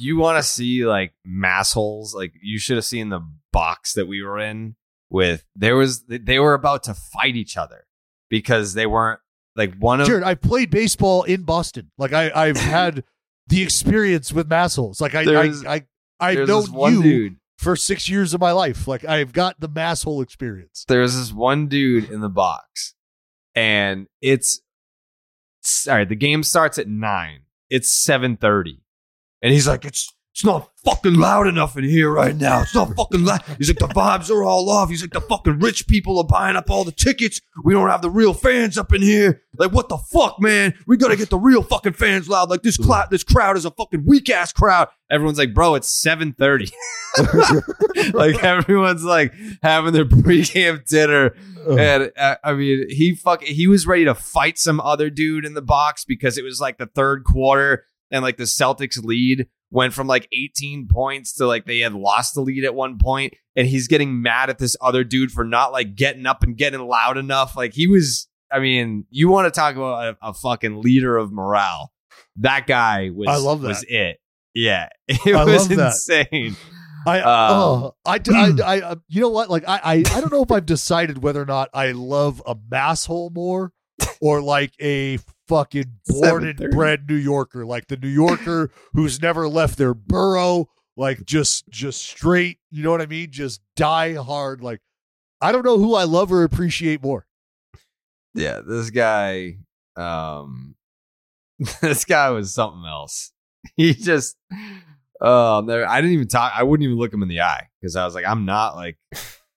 You want to see like mass holes. Like you should have seen the box that we were in with. They were about to fight each other because they weren't like one of. Jared, I played baseball in Boston. Like I've had the experience with mass holes. Like I've known you dude for 6 years of my life. Like I've got the mass hole experience. There's this one dude in the box, and it's all right. The game starts at 9. It's 7:30. And he's like, it's not fucking loud enough in here right now. It's not fucking loud. He's like, the vibes are all off. He's like, the fucking rich people are buying up all the tickets. We don't have the real fans up in here. Like, what the fuck, man? We got to get the real fucking fans loud. Like, this crowd is a fucking weak-ass crowd. Everyone's like, bro, it's 7:30. Like, everyone's like having their pregame dinner. And I mean, he was ready to fight some other dude in the box because it was like the third quarter. And like the Celtics lead went from like 18 points to like they had lost the lead at one point. And he's getting mad at this other dude for not like getting up and getting loud enough. Like he was, I mean, you want to talk about a fucking leader of morale. That guy was, I love that. Was it. Yeah, it was insane. I you know what? Like I don't know if I've decided whether or not I love a mass hole more or like a fucking born and bred New Yorker, like the New Yorker who's never left their borough, like just straight, you know what I mean? Just die hard. Like, I don't know who I love or appreciate more. Yeah, this guy was something else. He just, I didn't even talk. I wouldn't even look him in the eye because I was like, I'm not like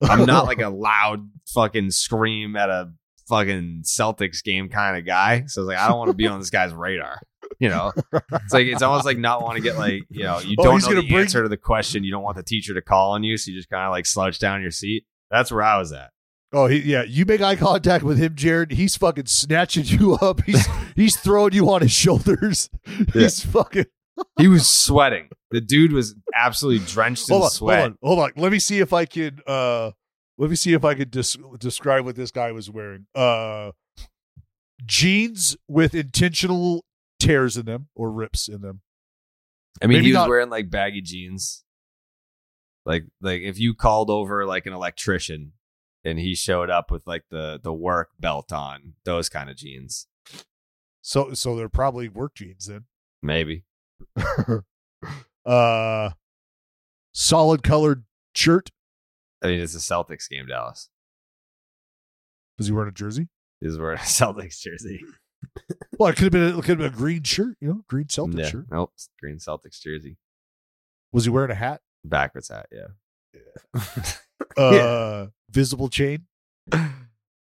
a loud fucking scream at a fucking Celtics game kind of guy. So it's like, I don't want to be on this guy's radar. You know, it's like, it's almost like not want to get like, you know, you don't know the answer to the question. You don't want the teacher to call on you. So you just kind of like slouch down your seat. That's where I was at. Oh, yeah. You make eye contact with him, Jared. He's fucking snatching you up. He's throwing you on his shoulders. Yeah. He's fucking. He was sweating. The dude was absolutely drenched in sweat. Hold on. Let me see if I could describe what this guy was wearing. Jeans with intentional tears in them or rips in them. I mean, he was wearing like baggy jeans. Like if you called over like an electrician and he showed up with like the work belt on, those kind of jeans. So they're probably work jeans then. Maybe. Solid colored shirt. I mean, it's a Celtics game, Dallas. Was he wearing a jersey? He was wearing a Celtics jersey. Well, it could have been a green shirt, you know, green Celtics shirt. Nope, green Celtics jersey. Was he wearing a hat? Backwards hat, yeah. Yeah. Visible chain?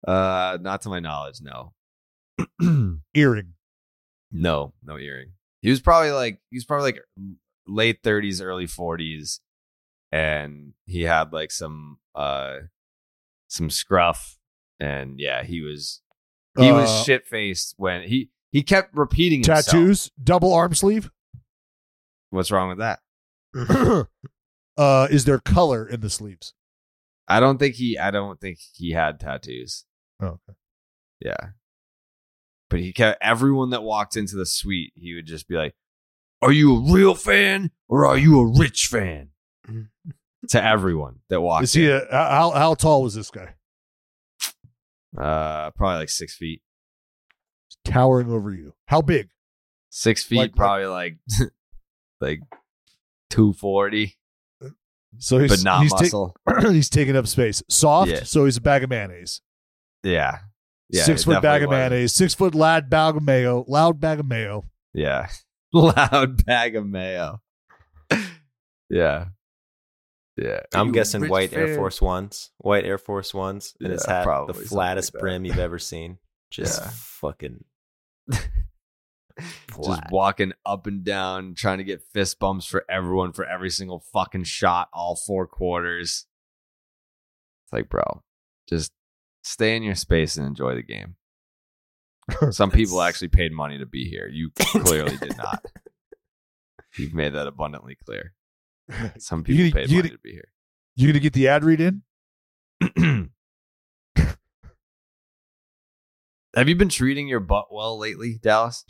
Not to my knowledge, no. Earring? No, no earring. He was probably like late 30s, early 40s, and he had like some scruff, and yeah, he was shit faced when he kept repeating tattoos, himself. Double arm sleeve. What's wrong with that? Is there color in the sleeves? I don't think he had tattoos. Oh, okay. Yeah. But he kept everyone that walked into the suite, he would just be like, "Are you a real fan or are you a rich fan?" To everyone that walked in. Is he how tall was this guy? Probably like 6 feet. Towering over you. How big? 6 feet, like, probably like 240. So he's, but not he's muscle. He's taking up space. Soft, yeah. So he's a bag of mayonnaise. Yeah. Yeah, 6 foot bag of mayonnaise, 6 foot loud bag of mayo. Yeah. Loud bag of mayo. Yeah. Yeah. I'm guessing white Air Force Ones and his hat, the flattest brim you've ever seen. Just fucking just walking up and down, trying to get fist bumps for everyone for every single fucking shot, all four quarters. It's like, bro, just stay in your space and enjoy the game. Some people actually paid money to be here. You clearly did not. You've made that abundantly clear. Some people paid money to be here. You gonna get the ad read in? Have you been treating your butt well lately, Dallas?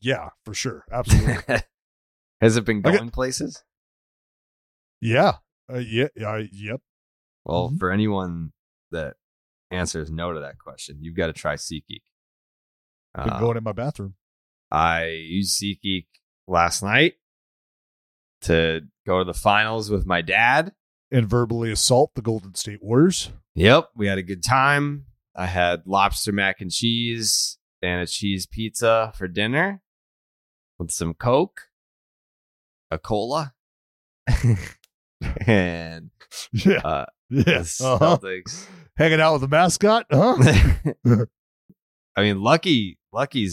Yeah, for sure, absolutely. Has it been going places? Yeah. Yep. Well, for anyone that answers no to that question, you've got to try SeatGeek. I've been going in my bathroom. I used SeatGeek last night to go to the finals with my dad. And verbally assault the Golden State Warriors. Yep, we had a good time. I had lobster mac and cheese and a cheese pizza for dinner with some Coke, a cola, and... Yeah. Yes. Uh-huh. Celtics. Hanging out with the mascot, huh? I mean, Lucky's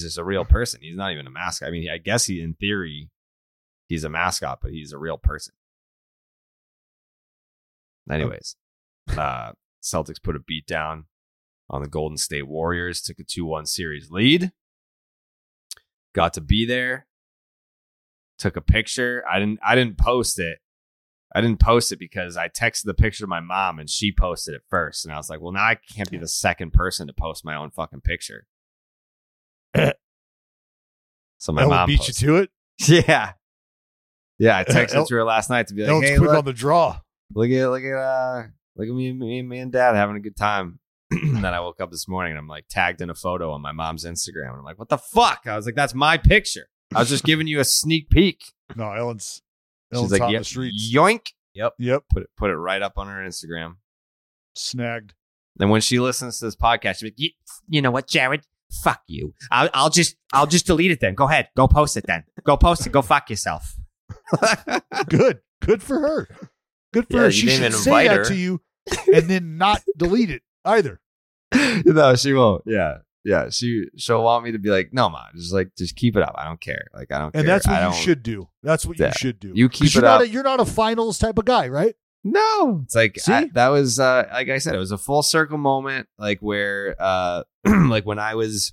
just a real person. He's not even a mascot. I mean, I guess in theory, he's a mascot, but he's a real person. Anyways, Celtics put a beat down on the Golden State Warriors, took a 2-1 series lead. Got to be there. Took a picture. I didn't post it. I didn't post it because I texted the picture to my mom and she posted it first. And I was like, well, now I can't be the second person to post my own fucking picture. So my mom beat you to it? Yeah. Yeah. I texted to her last night to be like, hey, quick on the draw. Look at me and dad having a good time. And then I woke up this morning and I'm like tagged in a photo on my mom's Instagram. And I'm like, what the fuck? I was like, that's my picture. I was just giving you a sneak peek. No, Ellen's. She's like, yep, yoink. Yep. Put it right up on her Instagram. Snagged. Then when she listens to this podcast, she'll be like, you know what, Jared? Fuck you. I'll just delete it then. Go ahead. Go post it then. Go post it. Go fuck yourself. Good. Good for her. Good for her. She should say that to you and then not delete it either. No, she won't. Yeah. Yeah. She'll want me to be like, no, ma, just keep it up. I don't care. Like, I don't care. And that's what you should do. That's what you should do. You keep it up. You're not a finals type of guy, right? No. It's like, that was, like I said, it was a full circle moment, like where, like when I was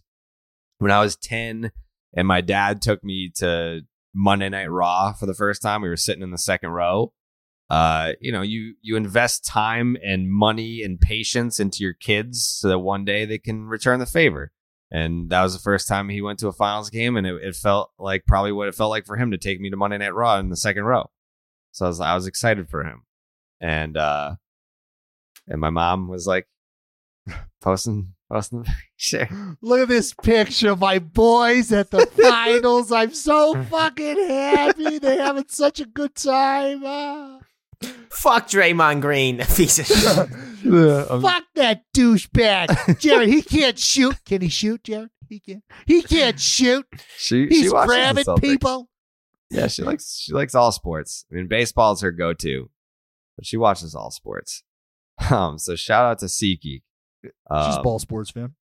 10 and my dad took me to Monday Night Raw for the first time, we were sitting in the second row. You know, you invest time and money and patience into your kids so that one day they can return the favor. And that was the first time he went to a finals game, and it felt like probably what it felt like for him to take me to Monday Night Raw in the second row. So I was excited for him. And my mom was like, posting the picture. Look at this picture of my boys at the finals. I'm so fucking happy. They're having such a good time. Fuck Draymond Green, piece of shit. Fuck that douchebag, Jared. He can't shoot. Can he shoot, Jared? He can't. He can't shoot. He's grabbing people. Yeah, she likes all sports. I mean, baseball is her go-to, but she watches all sports. So shout out to SeatGeek. She's a ball sports fan.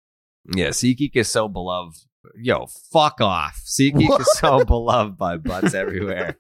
Yeah, SeatGeek is so beloved. Yo, fuck off. SeatGeek is so beloved by butts everywhere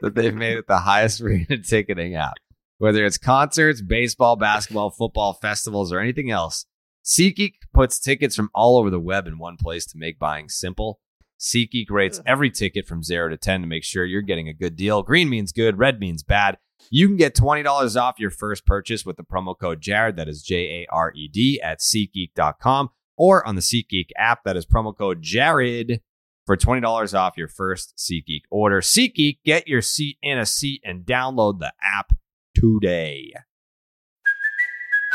that they've made it the highest rated ticketing app. Whether it's concerts, baseball, basketball, football, festivals, or anything else, SeatGeek puts tickets from all over the web in one place to make buying simple. SeatGeek rates every ticket from 0 to 10 to make sure you're getting a good deal. Green means good, red means bad. You can get $20 off your first purchase with the promo code Jared, that is JARED, at SeatGeek.com, or on the SeatGeek app, that is promo code Jared, for $20 off your first SeatGeek order. SeatGeek, get your seat in a seat and download the app today.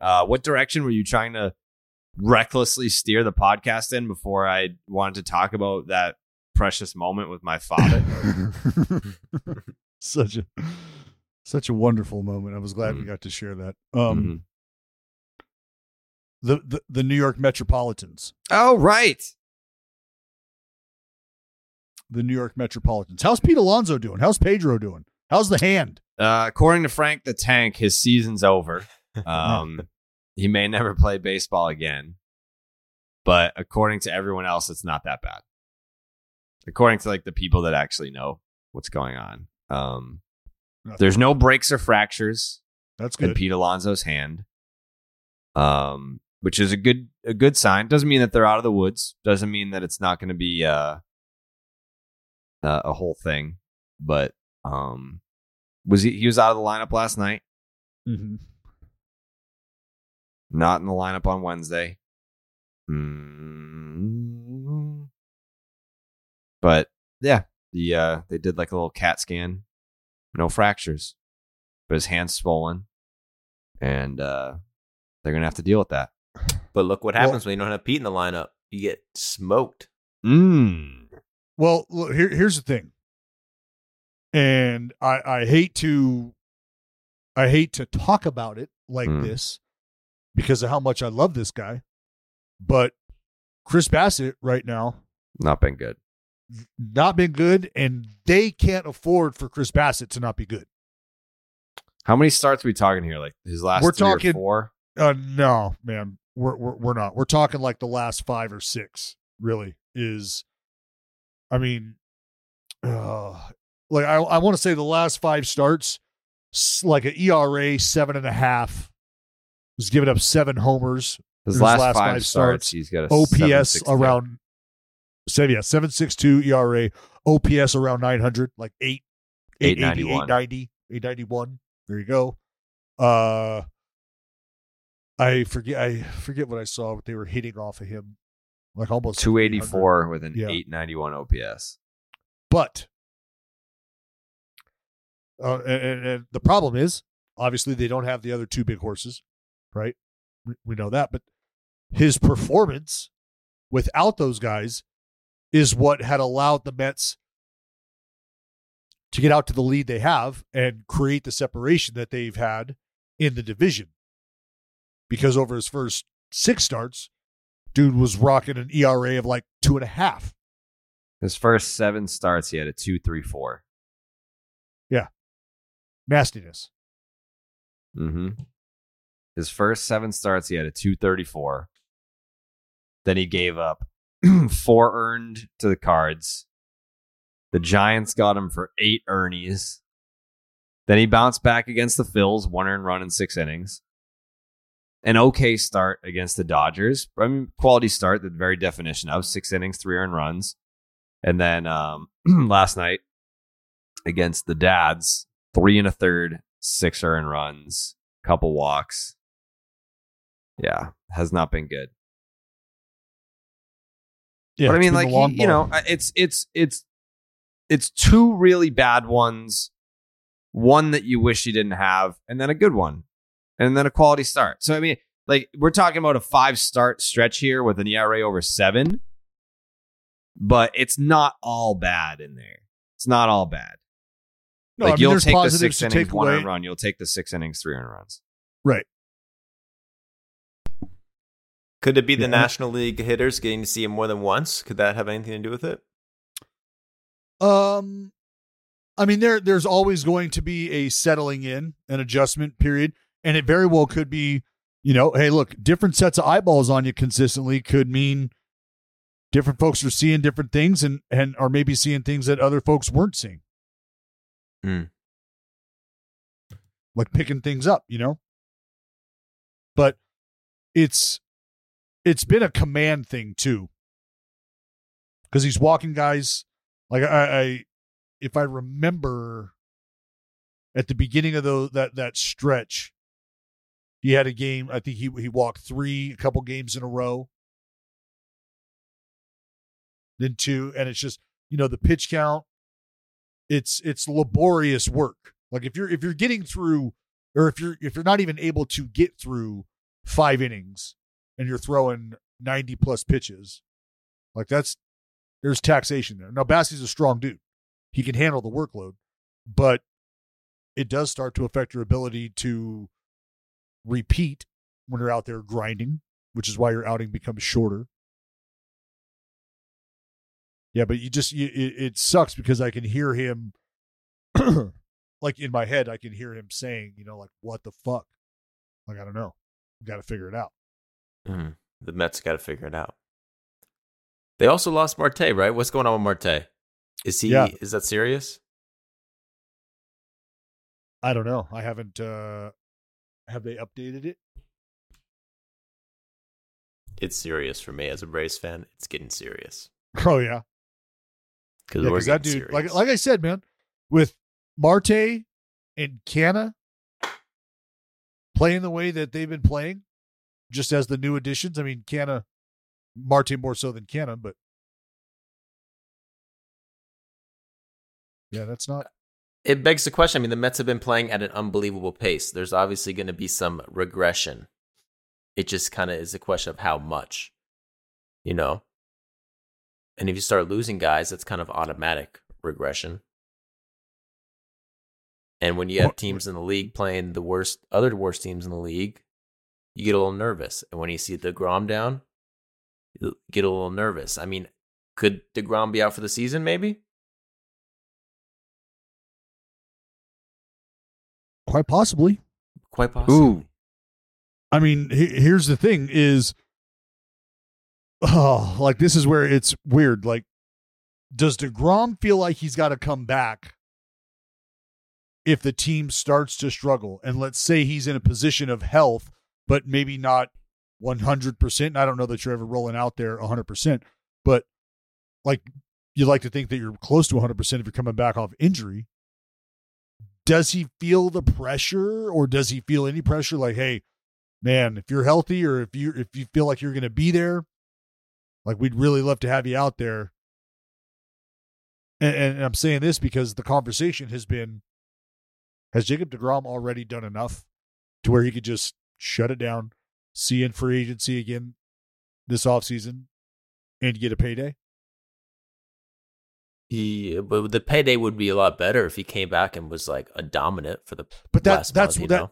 What direction were you trying to recklessly steer the podcast in before I wanted to talk about that precious moment with my father? such a wonderful moment. I was glad we got to share that. The New York Metropolitans. Oh, right. The New York Metropolitans. How's Pete Alonso doing? How's Pedro doing? How's the hand? According to Frank the Tank, his season's over. He may never play baseball again, but according to everyone else, it's not that bad. According to like the people that actually know what's going on, there's no breaks or fractures. That's good. In Pete Alonso's hand, which is a good sign. Doesn't mean that they're out of the woods. Doesn't mean that it's not going to be a whole thing. But was he out of the lineup last night? Mm-hmm. Not in the lineup on Wednesday. But yeah, they did like a little CAT scan. No fractures. But his hand's swollen. And they're going to have to deal with that. But look what happens when you don't have Pete in the lineup. You get smoked. Well, look, here's the thing. And I hate to talk about it like this, because of how much I love this guy. But Chris Bassett right now. Not been good. And they can't afford for Chris Bassett to not be good. How many starts are we talking here? Like his last three or four? No, man. We're not. We're talking like the last five or six, really, is. I mean, like I want to say the last five starts, like an ERA 7.5. He's given up 7 homers. His last five starts, he's got a OPS around 7.62 ERA, OPS around 900, like 891. 891. There you go. I forget what I saw, but they were hitting off of him like almost 284 with an 891 OPS. But and the problem is, obviously they don't have the other two big horses. Right? We know that, but his performance without those guys is what had allowed the Mets to get out to the lead they have and create the separation that they've had in the division. Because over his first 6 starts, dude was rocking an ERA of like 2.5. His first 7 starts, he had a 2.34. Yeah. Nastiness. Mm-hmm. His first 7 starts, he had a 2.34. Then he gave up 4 earned to the Cards. The Giants got him for 8 earnies. Then he bounced back against the Phils, 1 earned run in 6 innings. An okay start against the Dodgers. I mean, quality start, the very definition of 6 innings, 3 earned runs. And then last night against the Dads, 3 1/3, 6 earned runs, couple walks. Yeah, has not been good. Yeah, but I mean, like, you know, it's It's two really bad ones, one that you wish you didn't have, and then a good one, and then a quality start. So, I mean, like, we're talking about a 5-start stretch here with an ERA over 7, but it's not all bad in there. It's not all bad. No, like, I mean, you'll take the 6 innings, 1 earned run. You'll take the 6 innings, 3 earned runs. Right. Could it be the National League hitters getting to see him more than once? Could that have anything to do with it? I mean, there's always going to be a settling in, an adjustment period, and it very well could be, you know, hey, look, different sets of eyeballs on you consistently could mean different folks are seeing different things and are maybe seeing things that other folks weren't seeing. Mm. Like picking things up, you know? But it's been a command thing too, because he's walking guys. Like I if I remember, at the beginning of that stretch, he had a game. I think he walked 3, a couple games in a row, then 2, and it's just, you know, the pitch count. It's laborious work. Like if you're getting through, or if you're not even able to get through 5 innings, and you're throwing 90 plus pitches, like there's taxation there. Now, Bassey's a strong dude; he can handle the workload, but it does start to affect your ability to repeat when you're out there grinding, which is why your outing becomes shorter. Yeah, but it sucks because I can hear him, like in my head, I can hear him saying, you know, like, what the fuck? Like, I don't know. We've got to figure it out. Mm, the Mets got to figure it out. They also lost Marte, right? What's going on with Marte? Is that serious? I don't know. I haven't, have they updated it? It's serious for me as a Braves fan. It's getting serious. Oh, yeah. Because that dude, serious. Like I said, man, with Marte and Canna playing the way that they've been playing, just as the new additions. I mean, Canna, Marte more so than Canna, but yeah, that's not. It begs the question. I mean, the Mets have been playing at an unbelievable pace. There's obviously going to be some regression. It just kind of is a question of how much, you know. And if you start losing guys, that's kind of automatic regression. And when you have teams in the league playing the worst teams in the league, you get a little nervous. And when you see DeGrom down, you get a little nervous. I mean, could DeGrom be out for the season, maybe? Quite possibly. Ooh. I mean, here's the thing is, oh, like this is where it's weird. Like, does DeGrom feel like he's got to come back if the team starts to struggle? And let's say he's in a position of health, but maybe not 100%. And I don't know that you're ever rolling out there 100%, but like you like to think that you're close to 100% if you're coming back off injury. Does he feel the pressure, or does he feel any pressure? Like, hey, man, if you're healthy, or if you feel like you're going to be there, like, we'd really love to have you out there. And I'm saying this because the conversation has been, has Jacob DeGrom already done enough to where he could just shut it down, see in free agency again this offseason, and get a payday? But the payday would be a lot better if he came back and was like a dominant for the last month, you know?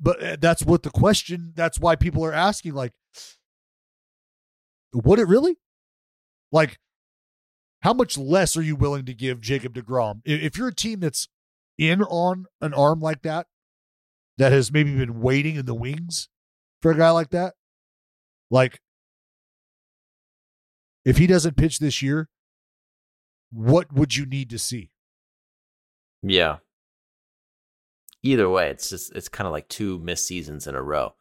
But that's what the question, that's why people are asking, like, would it really? Like, how much less are you willing to give Jacob DeGrom? If you're a team that's in on an arm like that, that has maybe been waiting in the wings for a guy like that, like, if he doesn't pitch this year, what would you need to see? Yeah. Either way, it's kind of like 2 missed seasons in a row.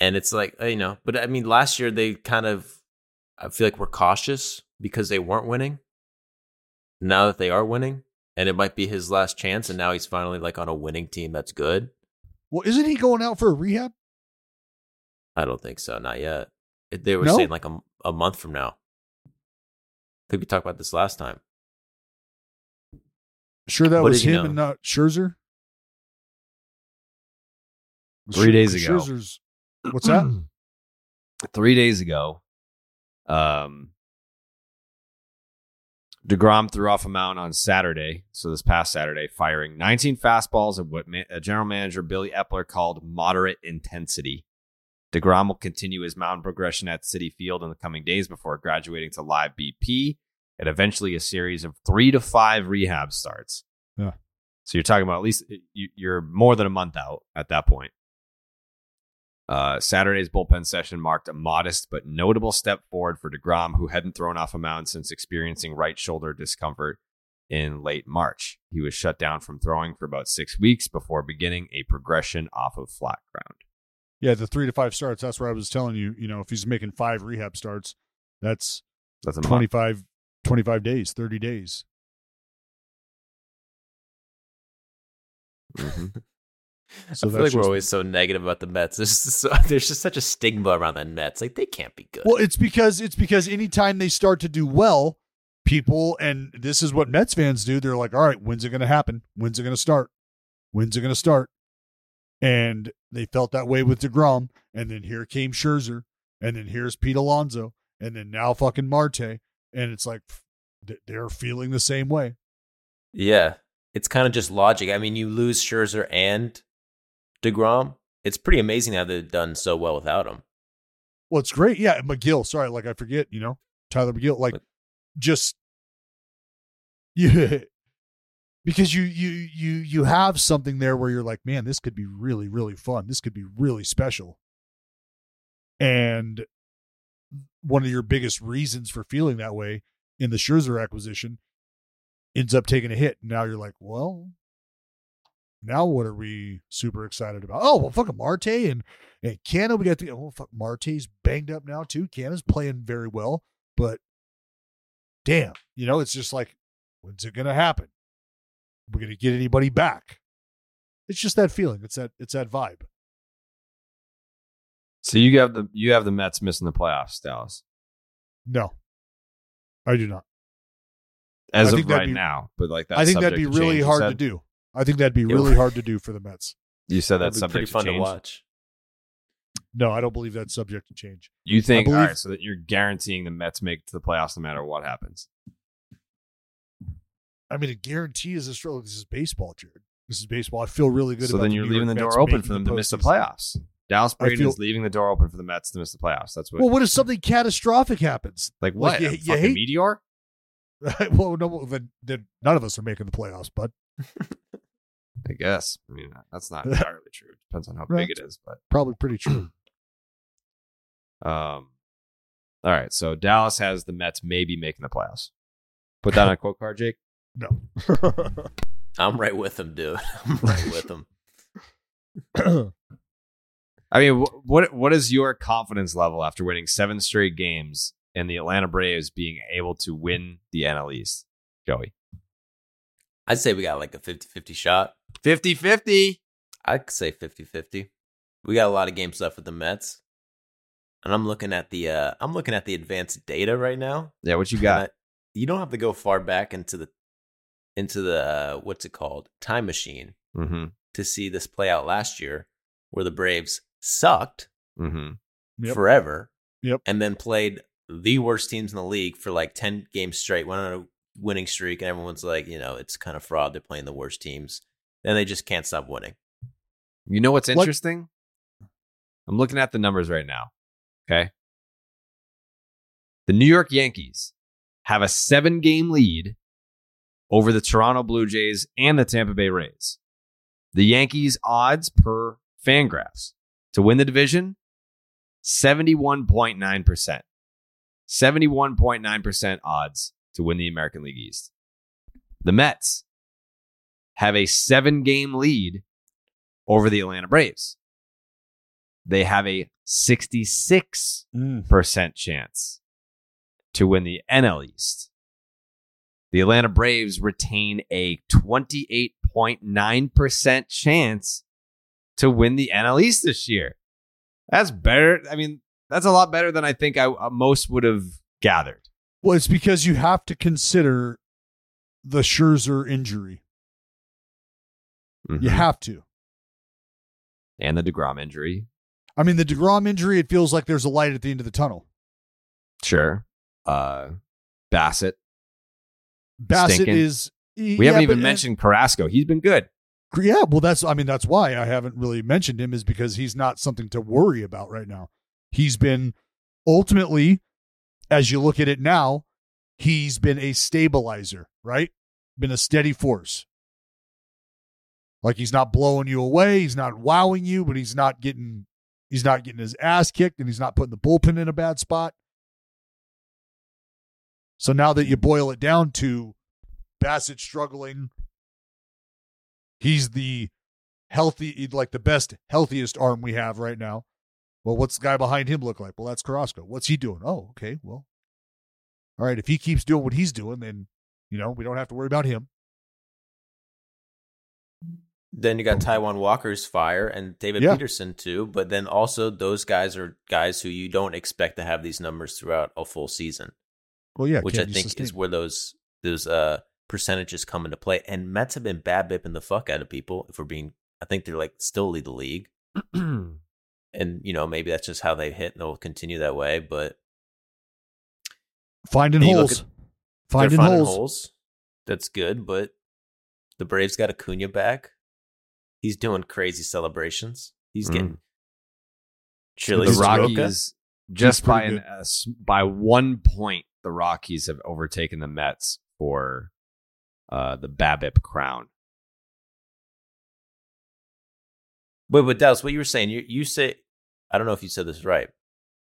And it's like, you know, but I mean, last year they kind of, I feel like, were cautious because they weren't winning. Now that they are winning, and it might be his last chance, and now he's finally like on a winning team that's good. Well, isn't he going out for a rehab? I don't think so. Not yet. They were saying like a month from now. I think we talked about this last time. Sure that was him and not Scherzer? 3 days ago. Scherzer's, what's that? 3 days ago, DeGrom threw off a mound on Saturday, so this past Saturday, firing 19 fastballs at what General Manager Billy Epler called moderate intensity. DeGrom will continue his mound progression at Citi Field in the coming days before graduating to live BP and eventually a series of 3 to 5 rehab starts. Yeah. So you're talking about at least you're more than a month out at that point. Saturday's bullpen session marked a modest but notable step forward for DeGrom, who hadn't thrown off a mound since experiencing right shoulder discomfort in late March. He was shut down from throwing for about 6 weeks before beginning a progression off of flat ground. Yeah, the 3 to 5 starts, that's where I was telling you, you know, if he's making 5 rehab starts, that's 25 days, 30 days. Mm-hmm. So I feel like we're always so negative about the Mets. There's just such a stigma around the Mets. Like, they can't be good. Well, it's because anytime they start to do well, people, and this is what Mets fans do, they're like, all right, when's it going to happen? When's it going to start? When's it going to start? And they felt that way with DeGrom. And then here came Scherzer. And then here's Pete Alonso. And then now fucking Marte. And it's like, they're feeling the same way. Yeah. It's kind of just logic. I mean, you lose Scherzer and DeGrom, it's pretty amazing how they've done so well without him. Well, it's great. Yeah, McGill. Sorry, like I forget, you know, Tyler McGill. Like, just, yeah, because you have something there where you're like, man, this could be really, really fun. This could be really special. And one of your biggest reasons for feeling that way in the Scherzer acquisition ends up taking a hit. Now you're like, well, now what are we super excited about? Oh, well, fucking Marte and Canna. We got to, oh, fuck, Marte's banged up now too. Canna's playing very well, but damn, you know, it's just like, when's it going to happen? We're going to get anybody back. It's just that feeling. It's that vibe. So you have the Mets missing the playoffs, Dallas. No, I do not. As of right now, but like that, I think that'd be really hard to do. I think that'd be really hard to do for the Mets. You said that's something pretty fun to watch. No, I don't believe that's subject to change. You think, all right, so that you're guaranteeing the Mets make it to the playoffs no matter what happens. I mean, a guarantee is a struggle. This is baseball, Jared. This is baseball. I feel really good about it. So then you're leaving the door open for them to miss the playoffs. Dallas Braden is leaving the door open for the Mets to miss the playoffs. That's what. Well, what if something catastrophic happens? Like what? Like, you hate meteor? Well, no, then none of us are making the playoffs, bud. I guess. I mean, that's not entirely true. Depends on how big it is, but probably pretty true. All right. So Dallas has the Mets maybe making the playoffs. Put that on a quote card, Jake. No, I'm right with them, dude. I'm right with them. I mean, what is your confidence level after winning 7 straight games and the Atlanta Braves being able to win the NL East, Joey? I'd say we got like a 50-50 shot. 50-50? I'd say 50-50. We got a lot of games left with the Mets. And I'm looking at the advanced data right now. Yeah, what you got? You don't have to go far back into the what's it called? Time machine. Mm-hmm. To see this play out last year where the Braves sucked. Mm-hmm. Yep. Forever. Yep. And then played the worst teams in the league for like 10 games straight. Went on a winning streak, and everyone's like, you know, it's kind of fraud. They're playing the worst teams, and they just can't stop winning. You know what's interesting? I'm looking at the numbers right now. Okay. The New York Yankees have a 7-game lead over the Toronto Blue Jays and the Tampa Bay Rays. The Yankees' odds per Fangraphs to win the division, 71.9%. 71.9% odds to win the American League East. The Mets have a 7-game lead over the Atlanta Braves. They have a 66% chance to win the NL East. The Atlanta Braves retain a 28.9% chance to win the NL East this year. That's better. I mean, that's a lot better than I think I most would have gathered. Well, it's because you have to consider the Scherzer injury. Mm-hmm. You have to. And the DeGrom injury. I mean, the DeGrom injury, it feels like there's a light at the end of the tunnel. Sure. Bassett stinking. We haven't even mentioned Carrasco. He's been good. Yeah, well, that's why I haven't really mentioned him, is because he's not something to worry about right now. He's been, ultimately, as you look at it now, he's been a stabilizer, right? Been a steady force. Like, he's not blowing you away, he's not wowing you, but he's not getting his ass kicked, and he's not putting the bullpen in a bad spot. So now that you boil it down to Bassett struggling, he's the best, healthiest arm we have right now. Well, what's the guy behind him look like? Well, that's Carrasco. What's he doing? Oh, okay. Well, all right. If he keeps doing what he's doing, then, we don't have to worry about him. Then you got Taiwan Walker's fire and David Peterson too. But then also those guys are guys who you don't expect to have these numbers throughout a full season. Well, yeah. Which I think is where those percentages come into play. And Mets have been bad bipping the fuck out of people. I think they're still lead the league. And, maybe that's just how they hit, and they'll continue that way. But finding holes. That's good. But the Braves got Acuna back. He's doing crazy celebrations. He's getting chilly. The Rockies, just by 1 point, the Rockies have overtaken the Mets for the BABIP crown. Wait, but Dallas, what you were saying, you say, I don't know if you said this right,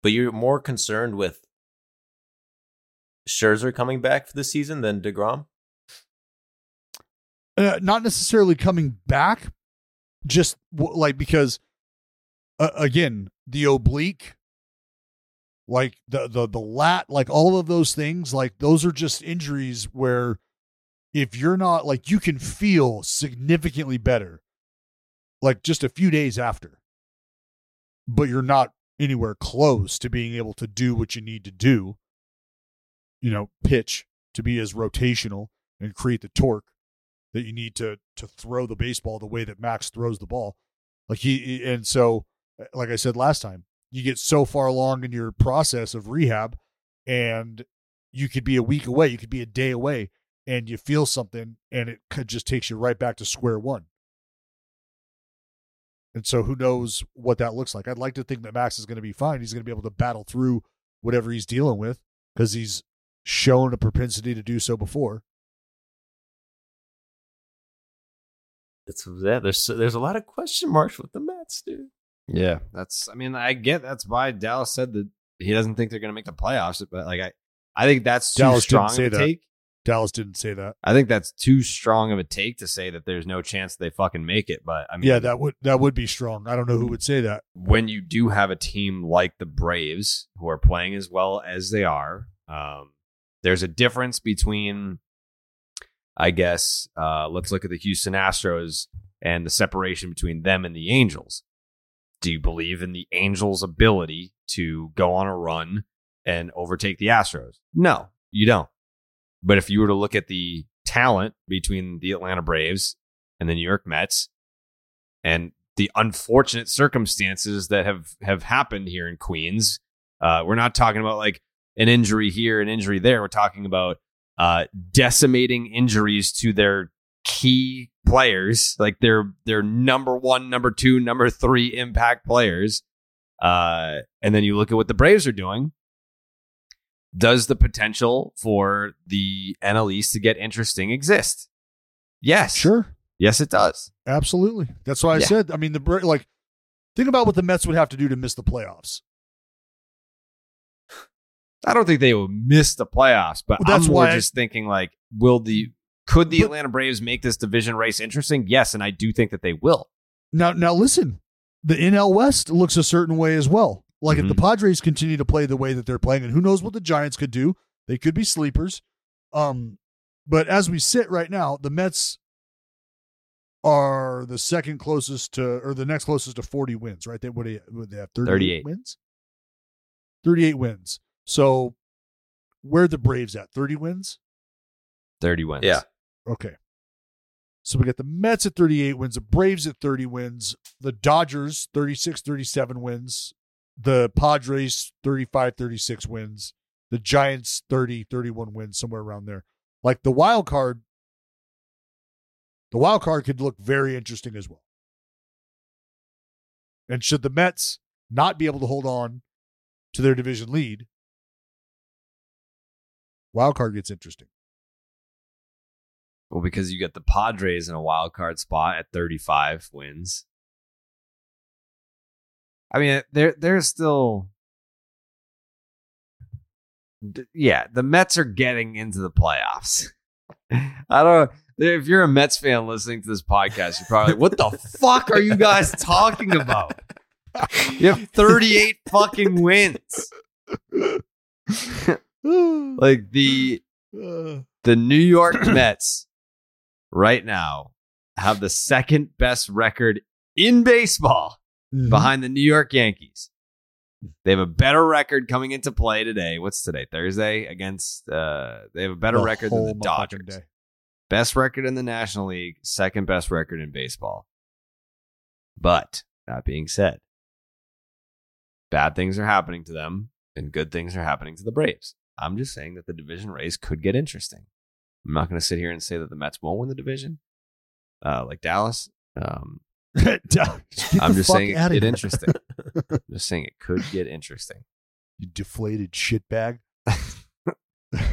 but you're more concerned with Scherzer coming back for the season than DeGrom? Not necessarily coming back, just because, again, the oblique, the lat, all of those things, those are just injuries where if you're not, you can feel significantly better. Just a few days after, but you're not anywhere close to being able to do what you need to do, pitch, to be as rotational and create the torque that you need to throw the baseball the way that Max throws the ball. So, like I said last time, you get so far along in your process of rehab and you could be a week away, you could be a day away, and you feel something and it just takes you right back to square one. And so who knows what that looks like. I'd like to think that Max is going to be fine. He's going to be able to battle through whatever he's dealing with because he's shown a propensity to do so before. There's a lot of question marks with the Mets, dude. Yeah, I get that's why Dallas said that he doesn't think they're going to make the playoffs, but I think that's too strong of a take. Dallas didn't say that. I think that's too strong of a take to say that there's no chance they fucking make it. But I mean, yeah, that would be strong. I don't know who would say that. When you do have a team like the Braves who are playing as well as they are, there's a difference between, I guess, let's look at the Houston Astros and the separation between them and the Angels. Do you believe in the Angels' ability to go on a run and overtake the Astros? No, you don't. But if you were to look at the talent between the Atlanta Braves and the New York Mets and the unfortunate circumstances that have happened here in Queens, we're not talking about an injury here, an injury there. We're talking about decimating injuries to their key players, their number one, number two, number three impact players. And then you look at what the Braves are doing. Does the potential for the NL East to get interesting exist? Yes. Sure. Yes, it does. Absolutely. That's why I said, I mean, think about what the Mets would have to do to miss the playoffs. I don't think they will miss the playoffs, but could the Atlanta Braves make this division race interesting? Yes. And I do think that they will. Now listen, the NL West looks a certain way as well. If the Padres continue to play the way that they're playing, and who knows what the Giants could do. They could be sleepers. But as we sit right now, the Mets are the next closest to 40 wins, right? Would they have 38 wins? 38 wins. So where are the Braves at? 30 wins? 30 wins. Yeah. Okay. So we got the Mets at 38 wins, the Braves at 30 wins, the Dodgers 36, 37 wins, the Padres 35, 36 wins, the Giants 30, 31 wins, somewhere around there. Like the wild card could look very interesting as well. And should the Mets not be able to hold on to their division lead, wild card gets interesting. Well, because you get the Padres in a wild card spot at 35 wins. I mean, there's still... Yeah, the Mets are getting into the playoffs. I don't... If you're a Mets fan listening to this podcast, you're probably like, what the fuck are you guys talking about? You have 38 fucking wins. Like the New York Mets right now have the second best record in baseball behind the New York Yankees. They have a better record coming into play today. What's today? Thursday against they have a better record than the Dodgers. Best record in the National League, second best record in baseball. But that being said, bad things are happening to them and good things are happening to the Braves. I'm just saying that the division race could get interesting. I'm not going to sit here and say that the Mets won't win the division, like Dallas. I'm just saying it get interesting. I'm just saying it could get interesting. You deflated shitbag. That's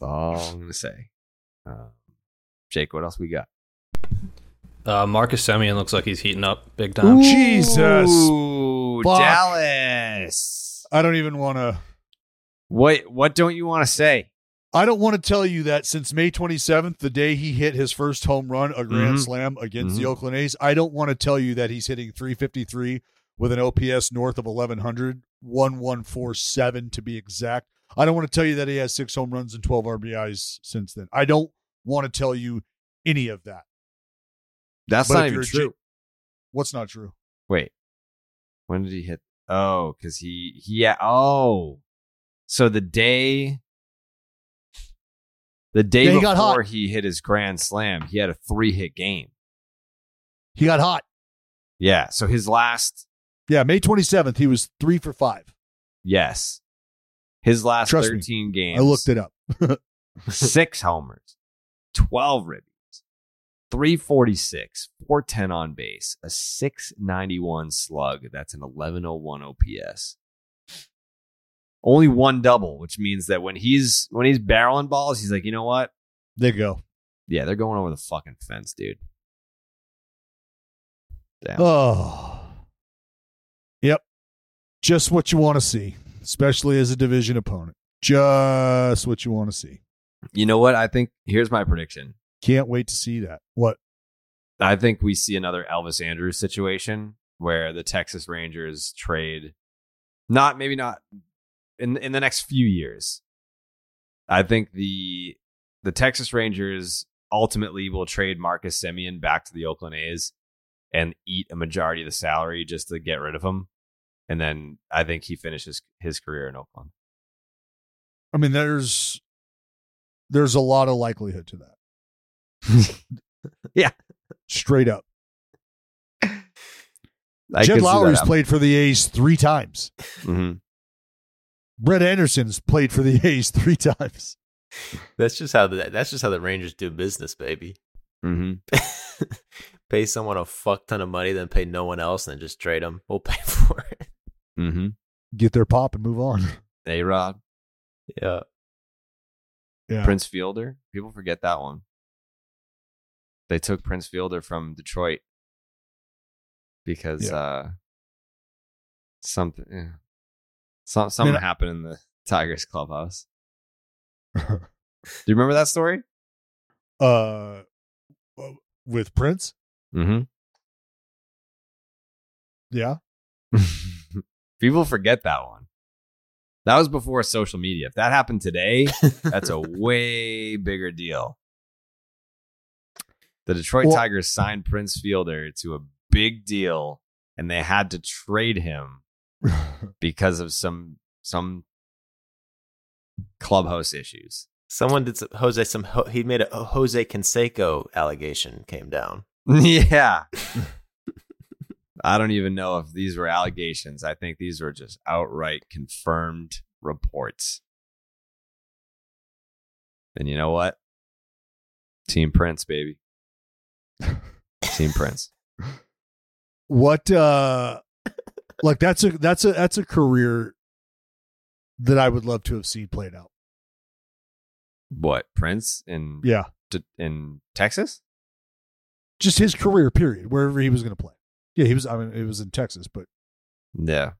all I'm going to say. Jake, what else we got? Marcus Semien looks like he's heating up big time. Ooh, Jesus. Fuck. Dallas. I don't even want to. What don't you want to say? I don't want to tell you that since May 27th, the day he hit his first home run, a grand slam against the Oakland A's, I don't want to tell you that he's hitting 353 with an OPS north of 1,100, 1,147 to be exact. I don't want to tell you that he has 6 home runs and 12 RBIs since then. I don't want to tell you any of that. That's but not even true. What's not true? Wait, when did he hit? Oh, because yeah. Oh, so the day before he hit his grand slam, he had a 3-hit game. He got hot. Yeah. So his last. Yeah. May 27th, he was 3 for 5. Yes. His last 13 games. I looked it up. 6 homers, 12 ribbies, 346, 410 on base, a 691 slug. That's an 1101 OPS. Only 1 double, which means that when he's barreling balls, he's like, you know what? They go. Yeah, they're going over the fucking fence, dude. Damn. Oh. Yep. Just what you want to see. Especially as a division opponent. Just what you want to see. You know what? I think here's my prediction. Can't wait to see that. What? I think we see another Elvis Andrus situation where the Texas Rangers trade. Maybe not in the next few years. I think the Texas Rangers ultimately will trade Marcus Semien back to the Oakland A's and eat a majority of the salary just to get rid of him. And then I think he finishes his career in Oakland. I mean, there's a lot of likelihood to that. Yeah. Straight up. Jed Lowry's played for the A's 3 times. Mm-hmm. Brett Anderson's played for the A's 3 times. That's just how the Rangers do business, baby. Mm-hmm. Pay someone a fuck ton of money, then pay no one else, and then just trade them. We'll pay for it. Mm-hmm. Get their pop and move on. Hey, Rob. Yeah. Prince Fielder. People forget that one. They took Prince Fielder from Detroit because something happened in the Tigers clubhouse. Do you remember that story? With Prince? Mm-hmm. Yeah. People forget that one. That was before social media. If that happened today, that's a way bigger deal. The Detroit Tigers signed Prince Fielder to a big deal, and they had to trade him because of some clubhouse issues. Someone did he made a Jose Canseco allegation came down. Yeah. I don't even know if these were allegations. I think these were just outright confirmed reports. And you know what? Team Prince, baby. Team Prince. What? Like that's a career that I would love to have seen played out. What, Prince in Texas? Just his career, period. Wherever he was going to play. Yeah, he was. I mean, it was in Texas, but yeah.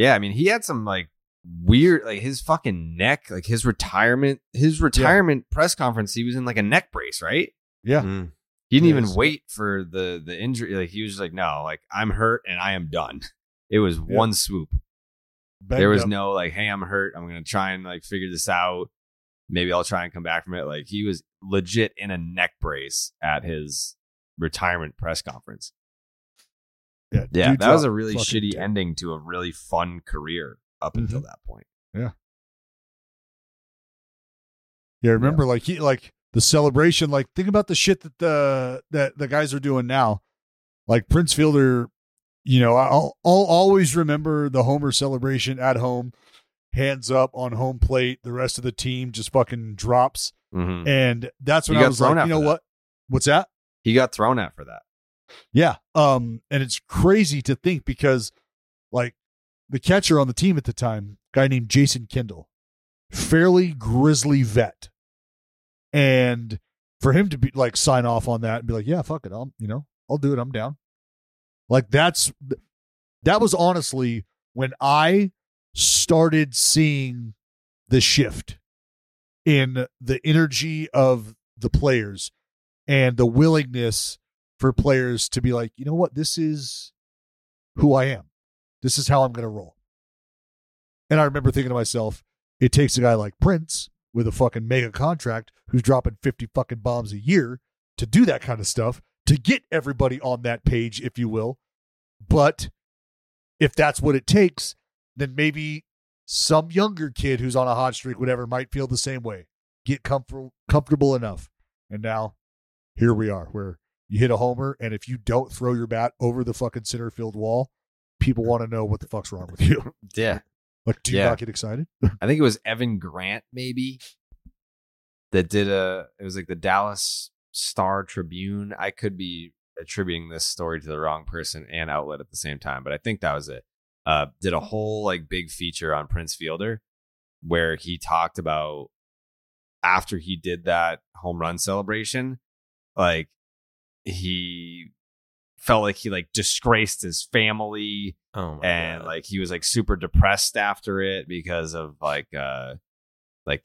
I mean, he had some like weird, like his fucking neck, like his retirement press conference. He was in like a neck brace, right? Yeah. Mm-hmm. He didn't even wait for the injury. Like he was just like, no, like I'm hurt and I am done. It was one swoop. There was no like, hey, I'm hurt. I'm gonna try and like figure this out. Maybe I'll try and come back from it. Like he was legit in a neck brace at his retirement press conference. Yeah, that was a really shitty ending to a really fun career up until that point. Yeah, remember like he like the celebration, like think about the shit that the guys are doing now. Like Prince Fielder, you know, I'll always remember the homer celebration at home, hands up on home plate, the rest of the team just fucking drops. Mm-hmm. And that's when I was like, you know what? What's that? He got thrown at for that. Yeah. And it's crazy to think because like the catcher on the team at the time, guy named Jason Kendall, fairly grizzly vet. And for him to be like, sign off on that and be like, yeah, fuck it. I'll do it. I'm down. Like that was honestly when I started seeing the shift in the energy of the players and the willingness for players to be like, you know what? This is who I am. This is how I'm going to roll. And I remember thinking to myself, it takes a guy like Prince with a fucking mega contract who's dropping 50 fucking bombs a year to do that kind of stuff, to get everybody on that page, if you will. But if that's what it takes, then maybe some younger kid who's on a hot streak, whatever, might feel the same way, get comfortable enough. And now here we are where you hit a homer, and if you don't throw your bat over the fucking center field wall, people want to know what the fuck's wrong with you. Yeah. Like, do you not get excited? I think it was Evan Grant, maybe, that did it was like the Dallas Star Tribune. I could be attributing this story to the wrong person and outlet at the same time, but I think that was it. Did a whole like big feature on Prince Fielder where he talked about after he did that home run celebration, like he felt like he like disgraced his family. Oh my God. Like he was like super depressed after it because of like the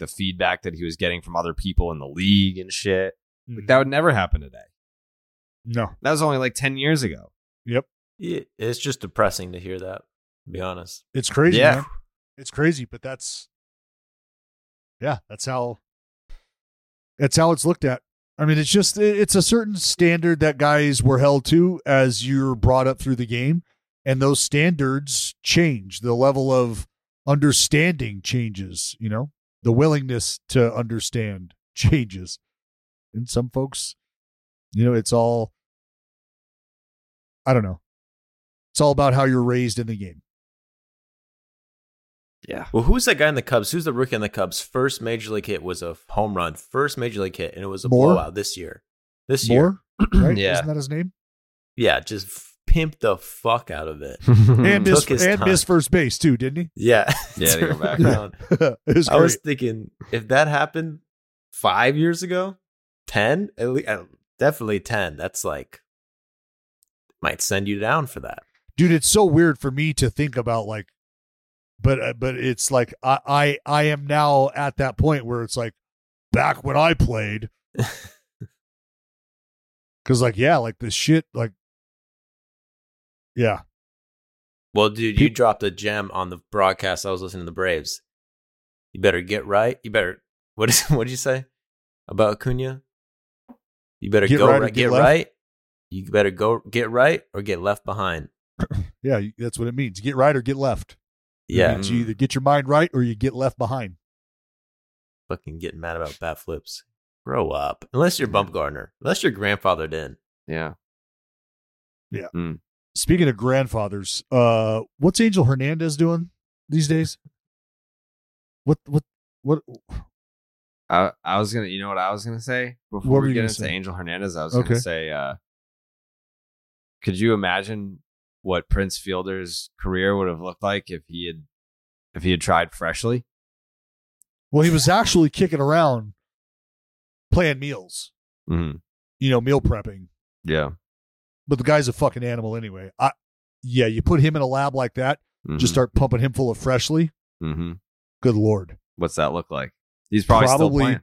feedback that he was getting from other people in the league and shit. Mm-hmm. Like that would never happen today. No, that was only like 10 years ago. Yep. It's just depressing to hear that, to be honest. It's crazy. Yeah, man. It's crazy, but that's how it's looked at. I mean, it's just, it's a certain standard that guys were held to as you're brought up through the game, and those standards change. The level of understanding changes, you know, the willingness to understand changes. And some folks, you know, it's all, I don't know. It's all about how you're raised in the game. Yeah. Well, who's that guy in the Cubs? Who's the rookie in the Cubs? First major league hit was a home run. First major league hit, and it was a blowout this year. This year, right? Yeah. Isn't that his name? Yeah, just pimped the fuck out of it, and missed first base too, didn't he? Yeah. Yeah. They go back down. I was thinking if that happened 5 years ago, 10, at least, definitely 10. That's like might send you down for that, dude. It's so weird for me to think about, like. But it's like I am now at that point where it's like back when I played, because like this shit . Well, dude, you dropped a gem on the broadcast. I was listening to the Braves. You better get right. You better what did you say about Acuna? You better get right. You better go get right or get left behind. Yeah, that's what it means. Get right or get left. Yeah, you either get your mind right or you get left behind. fucking getting mad about bat flips. Grow up. Unless you're Bumgarner. Unless you're grandfathered in. Yeah. Yeah. Mm. Speaking of grandfathers, what's Angel Hernandez doing these days? What? I was gonna, you know what I was gonna say before we get into say? Angel Hernandez. I was gonna say, could you imagine what Prince Fielder's career would have looked like if he had tried freshly? Well, he was actually kicking around, playing meals. Mm-hmm. You know, meal prepping. Yeah. But the guy's a fucking animal anyway. You put him in a lab like that, mm-hmm. just start pumping him full of freshly. Mm-hmm. Good Lord. What's that look like? He's probably still playing.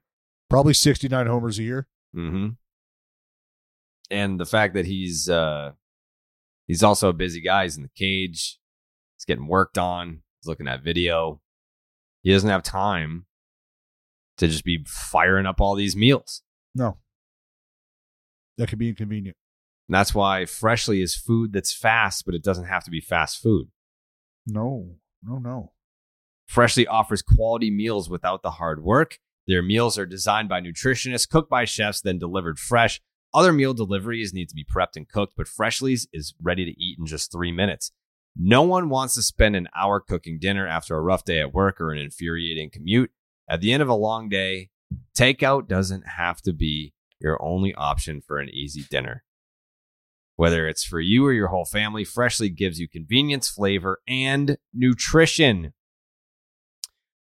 Probably 69 homers a year. Mm-hmm. And the fact that he's also a busy guy. He's in the cage. He's getting worked on. He's looking at video. He doesn't have time to just be firing up all these meals. No. That could be inconvenient. And that's why freshly is food that's fast, but it doesn't have to be fast food. No. Freshly offers quality meals without the hard work. Their meals are designed by nutritionists, cooked by chefs, then delivered fresh. Other meal deliveries need to be prepped and cooked, but Freshly's is ready to eat in just 3 minutes. No one wants to spend an hour cooking dinner after a rough day at work or an infuriating commute. At the end of a long day, takeout doesn't have to be your only option for an easy dinner. Whether it's for you or your whole family, Freshly gives you convenience, flavor, and nutrition.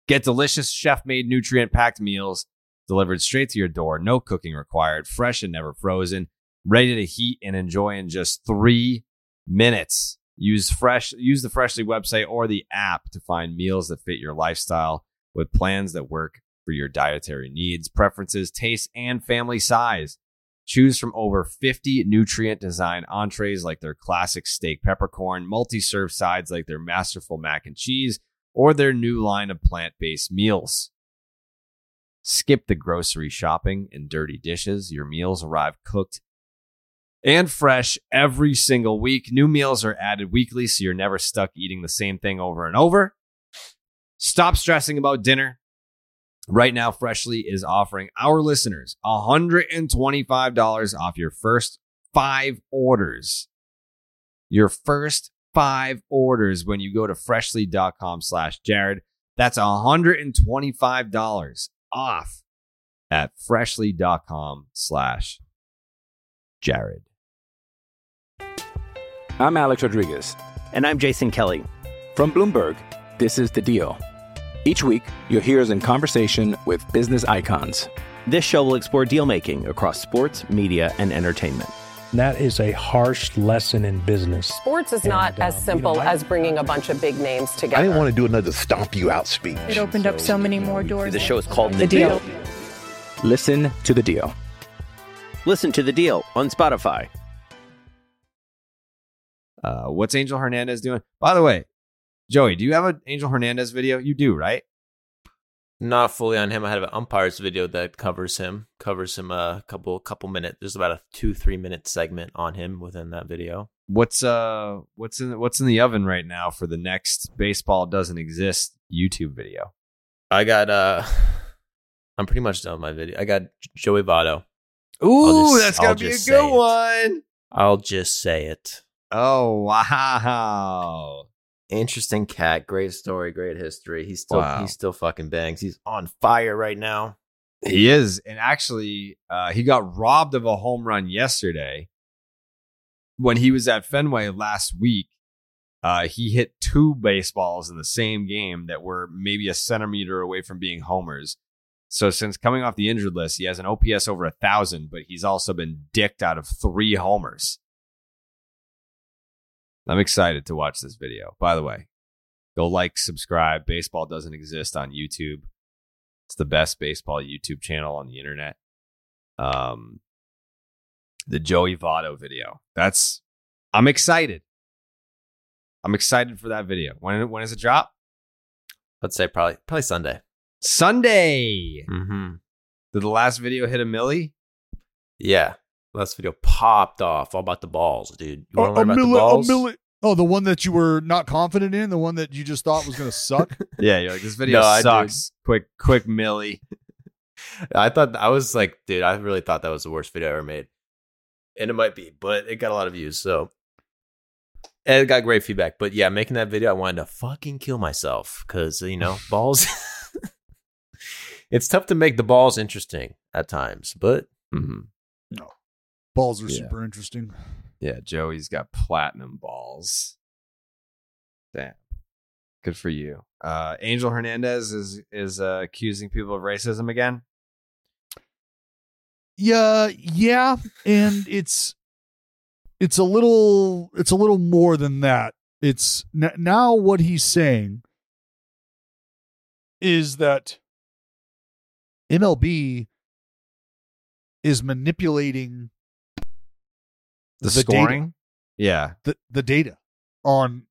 Get delicious chef-made nutrient-packed meals delivered straight to your door. No cooking required. Fresh and never frozen. Ready to heat and enjoy in just 3 minutes. Use the Freshly website or the app to find meals that fit your lifestyle with plans that work for your dietary needs, preferences, tastes, and family size. Choose from over 50 nutrient-designed entrees like their classic steak peppercorn, multi-serve sides like their masterful mac and cheese, or their new line of plant-based meals. Skip the grocery shopping and dirty dishes. Your meals arrive cooked and fresh every single week. New meals are added weekly, so you're never stuck eating the same thing over and over. Stop stressing about dinner. Right now, Freshly is offering our listeners $125 off your first 5 orders. Your first 5 orders when you go to freshly.com/Jared. That's $125 off at freshly.com/Jared. I'm Alex Rodriguez. And I'm Jason Kelly. From Bloomberg, this is The Deal. Each week, you'll hear us in conversation with business icons. This show will explore deal-making across sports, media, and entertainment. That is a harsh lesson in business. Sports is not as simple as bringing a bunch of big names together. I didn't want to do another stomp you out speech. It opened up so many more doors. The show is called The Deal. Listen to The Deal. Listen to The Deal on Spotify. What's Angel Hernandez doing? By the way, Joey, do you have an Angel Hernandez video? You do, right? Not fully on him. I have an umpires video that covers him a couple minutes. There's about a 2-3 minute segment on him within that video. What's in the oven right now for the next Baseball Doesn't Exist YouTube video? I got I'm pretty much done with my video. I got Joey Votto. Ooh, that's gotta be a good one. I'll just say it. Oh wow. Interesting cat, great story, great history. He still fucking bangs. He's on fire right now. He is, and actually, he got robbed of a home run yesterday. When he was at Fenway last week, he hit 2 baseballs in the same game that were maybe a centimeter away from being homers. So since coming off the injured list, he has an OPS over 1,000, but he's also been dicked out of 3 homers. I'm excited to watch this video. By the way, go like, subscribe. Baseball Doesn't Exist on YouTube. It's the best baseball YouTube channel on the internet. The Joey Votto video. I'm excited. I'm excited for that video. When does it drop? Let's say probably Sunday. Sunday. Mm-hmm. Did the last video hit a milli? Yeah. Last video popped off all about the balls, dude. You want to learn about the balls? The one that you were not confident in? The one that you just thought was going to suck? Yeah, you're like, this video sucks. Dude. Quick millie. I was like, dude, I really thought that was the worst video I ever made. And it might be, but it got a lot of views. So, and it got great feedback. But yeah, making that video, I wanted to fucking kill myself because, you know, balls. It's tough to make the balls interesting at times, but no, balls are super interesting. Yeah, Joey's got platinum balls. Damn. Good for you. Angel Hernandez is accusing people of racism again. Yeah, and it's a little more than that. It's now what he's saying is that MLB is manipulating the scoring data. Yeah, the data on,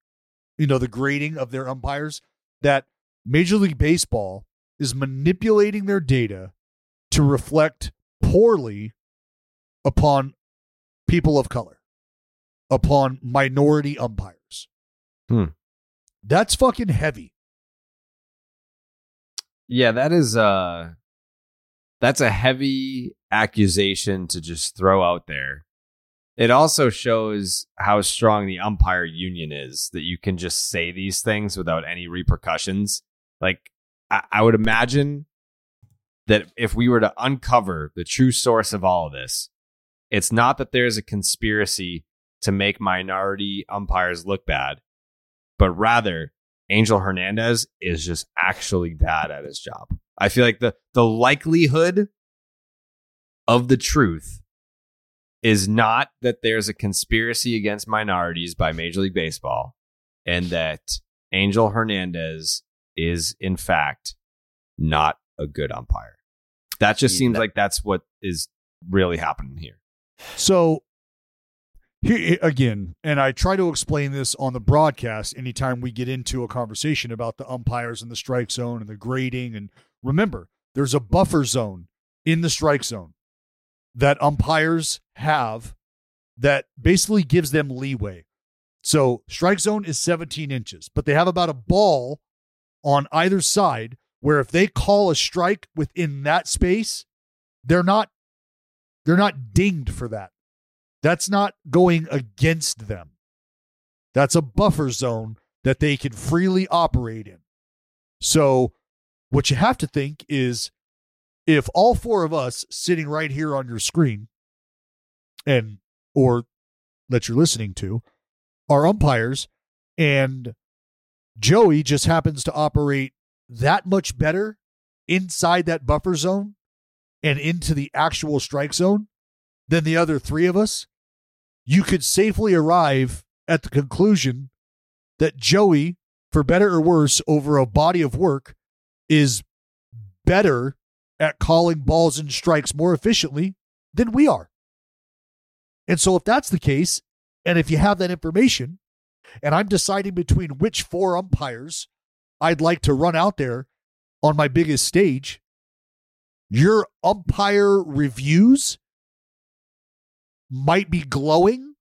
you know, the grading of their umpires, that Major League Baseball is manipulating their data to reflect poorly upon people of color, upon minority umpires. That's fucking heavy. Yeah, that's a heavy accusation to just throw out there. It also shows how strong the umpire union is, that you can just say these things without any repercussions. Like, I would imagine that if we were to uncover the true source of all of this, it's not that there's a conspiracy to make minority umpires look bad, but rather Angel Hernandez is just actually bad at his job. I feel like the likelihood of the truth is not that there's a conspiracy against minorities by Major League Baseball, and that Angel Hernandez is, in fact, not a good umpire. That just seems like that's what is really happening here. So, here again, and I try to explain this on the broadcast anytime we get into a conversation about the umpires and the strike zone and the grading. And remember, there's a buffer zone in the strike zone that umpires have that basically gives them leeway. So strike zone is 17 inches, but they have about a ball on either side where if they call a strike within that space, they're not dinged for that. That's not going against them. That's a buffer zone that they can freely operate in. So what you have to think is, if all four of us sitting right here on your screen and or that you're listening to are umpires, and Joey just happens to operate that much better inside that buffer zone and into the actual strike zone than the other three of us, you could safely arrive at the conclusion that Joey, for better or worse, over a body of work, is better at calling balls and strikes more efficiently than we are. And so if that's the case, and if you have that information, and I'm deciding between which four umpires I'd like to run out there on my biggest stage, your umpire reviews might be glowing,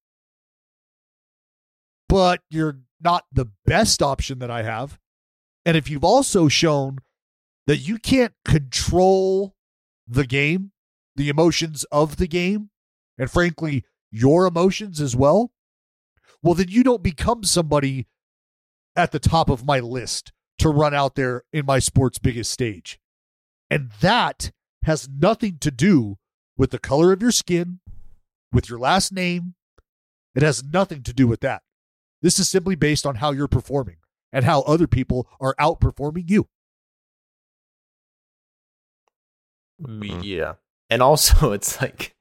but you're not the best option that I have. And if you've also shown that you can't control the game, the emotions of the game, and frankly, your emotions as well, well, then you don't become somebody at the top of my list to run out there in my sport's biggest stage. And that has nothing to do with the color of your skin, with your last name. It has nothing to do with that. This is simply based on how you're performing and how other people are outperforming you. Yeah. And also, it's like,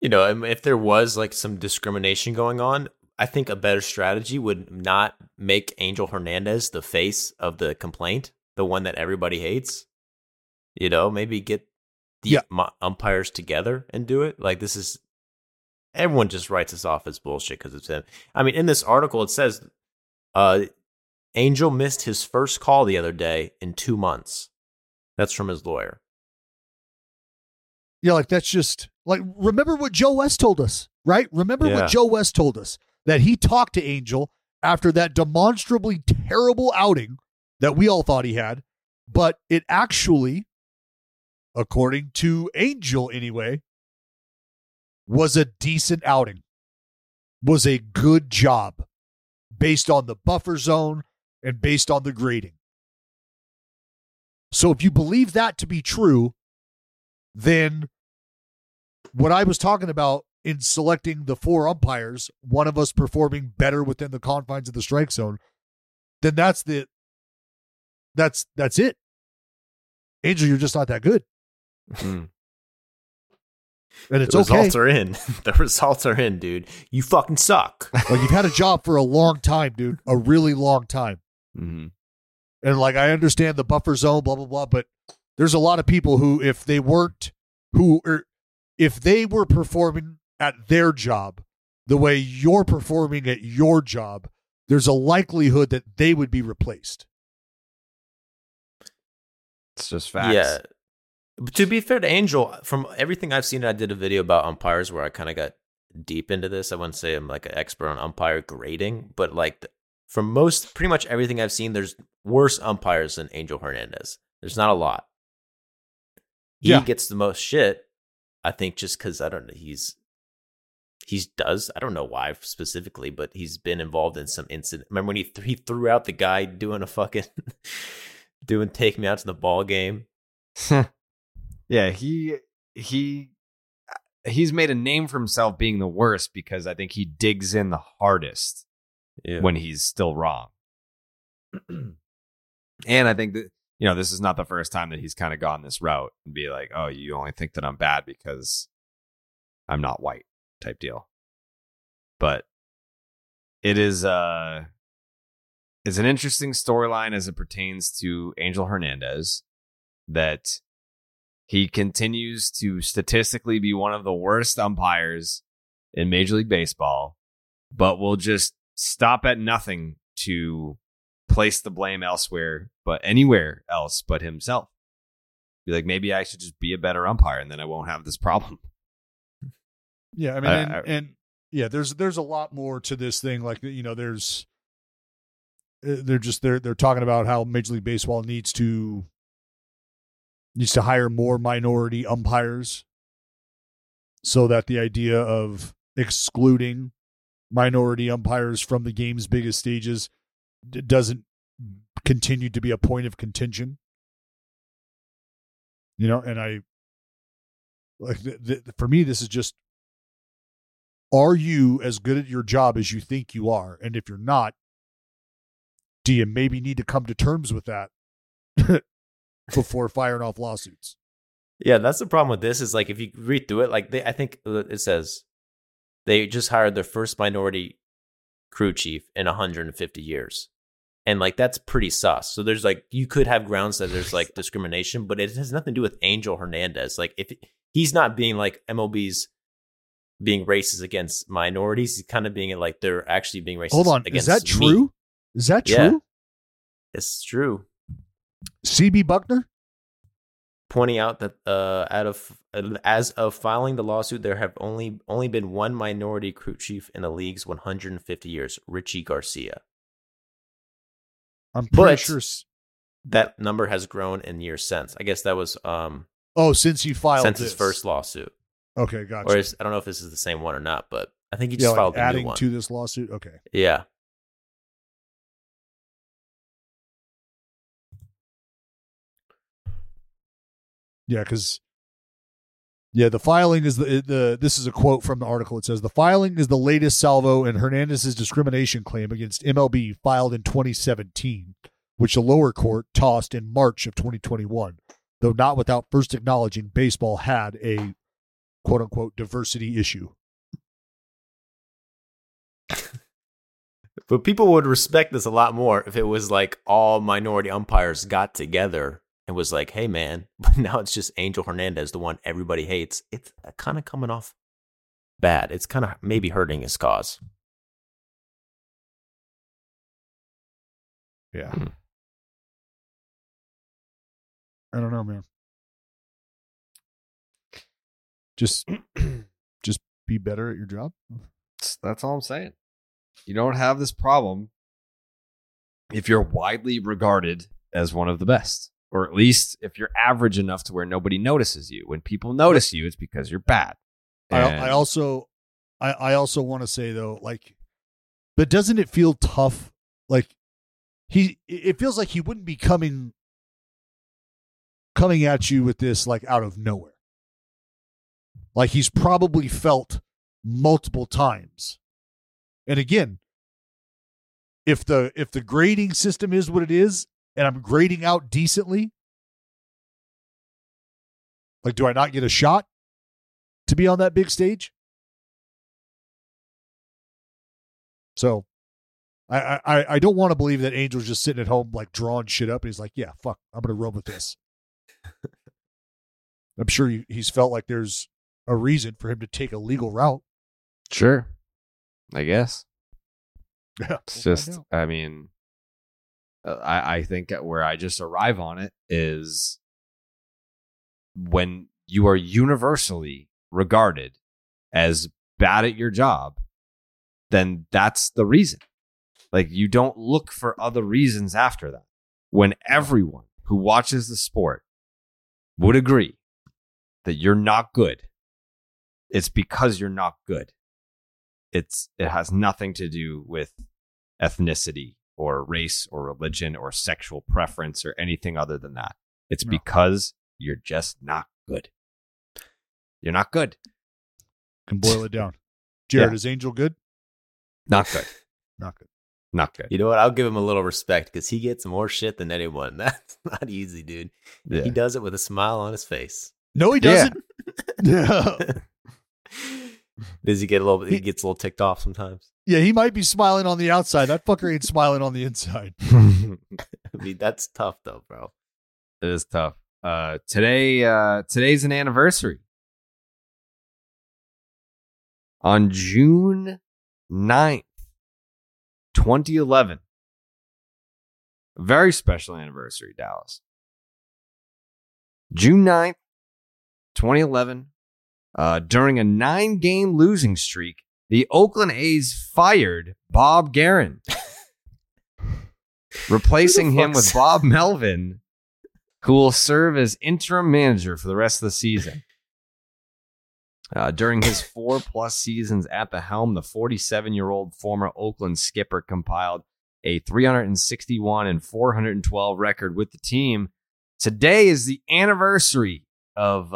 you know, if there was like some discrimination going on, I think a better strategy would not make Angel Hernandez the face of the complaint, the one that everybody hates. You know, maybe get the umpires together and do it. Like, this is, everyone just writes this off as bullshit because it's him. I mean, in this article, it says Angel missed his first call the other day in 2 months. That's from his lawyer. Yeah, like, that's just, like, remember what Joe West told us, right? What Joe West told us, that he talked to Angel after that demonstrably terrible outing that we all thought he had, but it actually according to Angel anyway, was a decent outing, was a good job based on the buffer zone and based on the grading. So if you believe that to be true, then what I was talking about in selecting the four umpires, one of us performing better within the confines of the strike zone, then that's it. Angel, you're just not that good. Mm-hmm. And it's okay. The results are in. The results are in, dude. You fucking suck. Like, you've had a job for a long time, dude. A really long time. Mm-hmm. And like, I understand the buffer zone, blah, blah, blah. But there's a lot of people who, if they weren't, if they were performing at their job the way you're performing at your job, there's a likelihood that they would be replaced. It's just facts. Yeah. But to be fair to Angel, from everything I've seen, I did a video about umpires where I kind of got deep into this. I wouldn't say I'm like an expert on umpire grading, but like from pretty much everything I've seen, there's worse umpires than Angel Hernandez. There's not a lot. He gets the most shit, I think, just because, I don't know, I don't know why specifically, but he's been involved in some incident. Remember when he threw out the guy doing a fucking doing take me out to the ball game? Yeah, he's made a name for himself being the worst because I think he digs in the hardest when he's still wrong. And I think that, you know, this is not the first time that he's kind of gone this route and be like, oh, you only think that I'm bad because I'm not white type deal. But it is it's an interesting storyline as it pertains to Angel Hernandez, that he continues to statistically be one of the worst umpires in Major League Baseball, but will just stop at nothing to place the blame elsewhere, but anywhere else but himself. Be like, maybe I should just be a better umpire and then I won't have this problem. Yeah, I mean, there's a lot more to this thing. Like, you know, they're talking about how Major League Baseball needs to hire more minority umpires so that the idea of excluding minority umpires from the game's biggest stages doesn't continue to be a point of contention. You know, and I, like, for me, this is just, are you as good at your job as you think you are? And if you're not, do you maybe need to come to terms with that before firing off lawsuits? Yeah, that's the problem with this, is like, if you read through it, like, I think it says they just hired their first minority crew chief in 150 years. And like, that's pretty sus. So there's like, you could have grounds that there's like discrimination, but it has nothing to do with Angel Hernandez. Like, if he's not being like MLB's being racist against minorities, he's kind of being like, they're actually being racist. Hold on, against is that true? Me. Is that true? Yeah, it's true. C.B. Buckner pointing out that as of filing the lawsuit, there have only been one minority crew chief in the league's 150 years, Richie Garcia. I'm pretty sure that number has grown in years since. I guess that was since you filed since his first lawsuit. Okay, gotcha. Or I don't know if this is the same one or not, but I think he just filed a new one. Adding to this lawsuit. Okay. Yeah. Yeah, because the filing is this is a quote from the article. It says, the filing is the latest salvo in Hernandez's discrimination claim against MLB, filed in 2017, which the lower court tossed in March of 2021, though not without first acknowledging baseball had a quote-unquote diversity issue. But people would respect this a lot more if it was like all minority umpires got together and was like, hey, man, but now it's just Angel Hernandez, the one everybody hates. It's kind of coming off bad. It's kind of maybe hurting his cause. Yeah. I don't know, man. Just be better at your job. That's all I'm saying. You don't have this problem if you're widely regarded as one of the best. Or at least if you're average enough to where nobody notices you. When people notice you, it's because you're bad. I also want to say though, like, but doesn't it feel tough? Like it feels like he wouldn't be coming at you with this like out of nowhere. Like he's probably felt multiple times. And again, if the grading system is what it is, and I'm grading out decently, like, do I not get a shot to be on that big stage? So I don't want to believe that Angel's just sitting at home, like drawing shit up. And he's like, yeah, fuck, I'm going to run with this. I'm sure he's felt like there's a reason for him to take a legal route. Sure. I guess. Yeah, it's just, I mean, I think where I just arrive on it is when you are universally regarded as bad at your job, then that's the reason. Like, you don't look for other reasons after that. When everyone who watches the sport would agree that you're not good, it's because you're not good. It has nothing to do with ethnicity or race or religion or sexual preference or anything other than that. It's because you're just not good. You're not good. And boil it down. Jared, is Angel good? Not good. Not good. Not good. You know what? I'll give him a little respect because he gets more shit than anyone. That's not easy, dude. Yeah. He does it with a smile on his face. No, he doesn't. Yeah. Does he get a little bit? He gets a little ticked off sometimes. Yeah, he might be smiling on the outside. That fucker ain't smiling on the inside. I mean, that's tough though, bro. It is tough. Today's an anniversary. On June 9th, 2011. A very special anniversary, Dallas. June 9th, 2011. During a 9-game losing streak, the Oakland A's fired Bob Guerin, replacing him with Bob Melvin, who will serve as interim manager for the rest of the season. During his 4+ seasons at the helm, the 47-year-old former Oakland skipper compiled a 361-412 record with the team. Today is the anniversary of...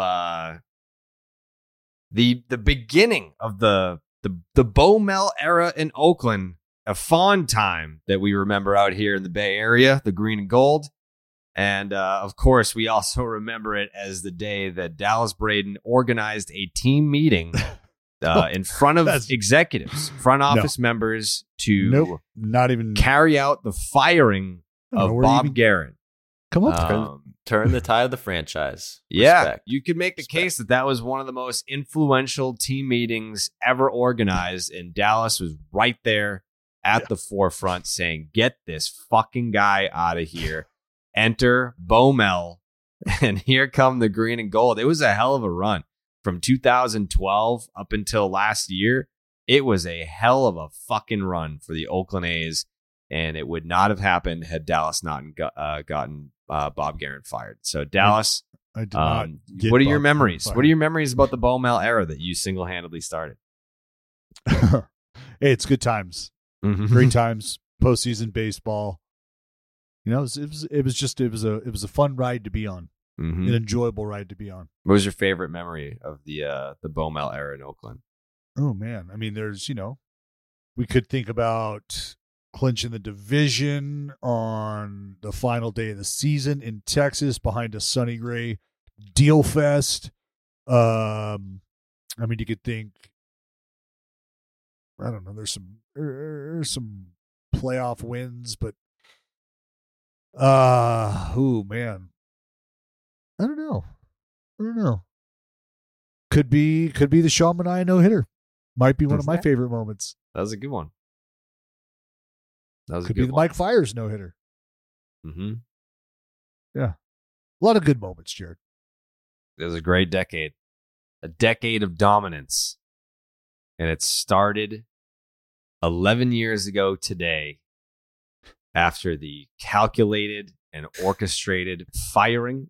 The beginning of the Bo Mel era in Oakland, a fond time that we remember out here in the Bay Area, the green and gold. And of course, we also remember it as the day that Dallas Braden organized a team meeting in front of executives, front office members to not even carry out the firing of Bob Guerin. Come on, turn the tide of the franchise. Respect. Yeah, you could make the case that was one of the most influential team meetings ever organized, and Dallas was right there at the forefront saying, get this fucking guy out of here. Enter Bo Mel, and here come the green and gold. It was a hell of a run. From 2012 up until last year, it was a hell of a fucking run for the Oakland A's, and it would not have happened had Dallas not gotten Bob Guerin fired. So Dallas, what are your memories? What are your memories about the Bo Mel era that you single-handedly started? Hey, it's good times, great times, postseason baseball. You know, it was a fun ride to be on, an enjoyable ride to be on. What was your favorite memory of the Bo Mel era in Oakland? Oh man, I mean, there's we could think about clinching the division on the final day of the season in Texas behind a sunny gray deal fest. I mean, you could think, I don't know, there's some playoff wins, but I don't know. Could be the Sean Manaea no-hitter. Might be one of my favorite moments. That was a good one. Could be the Mike Fiers no-hitter. Mm-hmm. Yeah. A lot of good moments, Jared. It was a great decade. A decade of dominance. And it started 11 years ago today after the calculated an orchestrated firing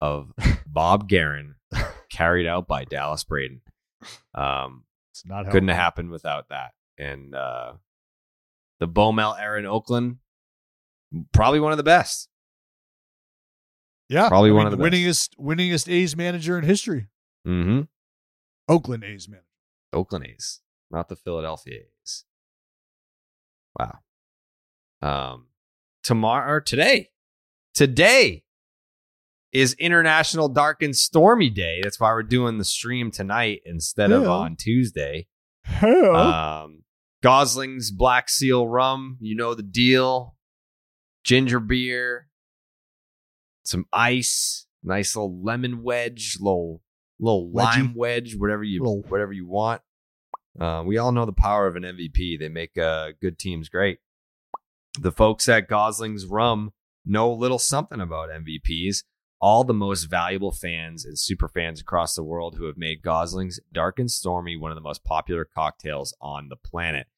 of Bob Guerin carried out by Dallas Braden. It's not helpful. Couldn't have happened without that. And the Baumel era in Oakland, probably one of the best. Yeah, probably one of the winningest A's manager in history. Mm-hmm. Oakland A's manager. Oakland A's, not the Philadelphia A's. Wow. Today is International Dark and Stormy Day. That's why we're doing the stream tonight instead of on Tuesday. Gosling's Black Seal Rum, you know the deal. Ginger beer, some ice, nice little lemon wedge, little lime wedge, whatever you want. We all know the power of an MVP. They make good teams great. The folks at Gosling's Rum know a little something about MVPs. All the most valuable fans and super fans across the world who have made Gosling's Dark and Stormy one of the most popular cocktails on the planet.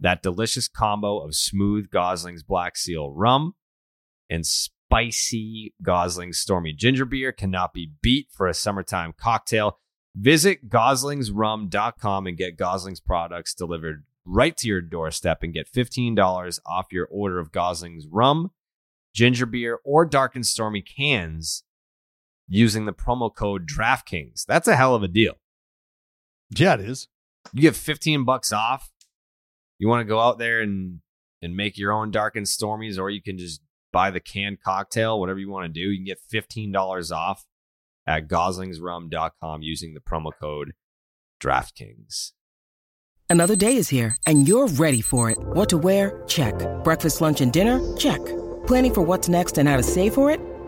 That delicious combo of smooth Gosling's Black Seal Rum and spicy Gosling's Stormy Ginger Beer cannot be beat for a summertime cocktail. Visit GoslingsRum.com and get Gosling's products delivered right to your doorstep and get $15 off your order of Gosling's Rum, Ginger Beer, or Dark and Stormy cans using the promo code DraftKings. That's a hell of a deal. Yeah, it is. You get $15 off. You want to go out there and make your own Dark and Stormies, or you can just buy the canned cocktail, whatever you want to do. You can get $15 off at GoslingsRum.com using the promo code DraftKings. Another day is here, and you're ready for it. What to wear? Check. Breakfast, lunch, and dinner? Check. Planning for what's next and how to save for it?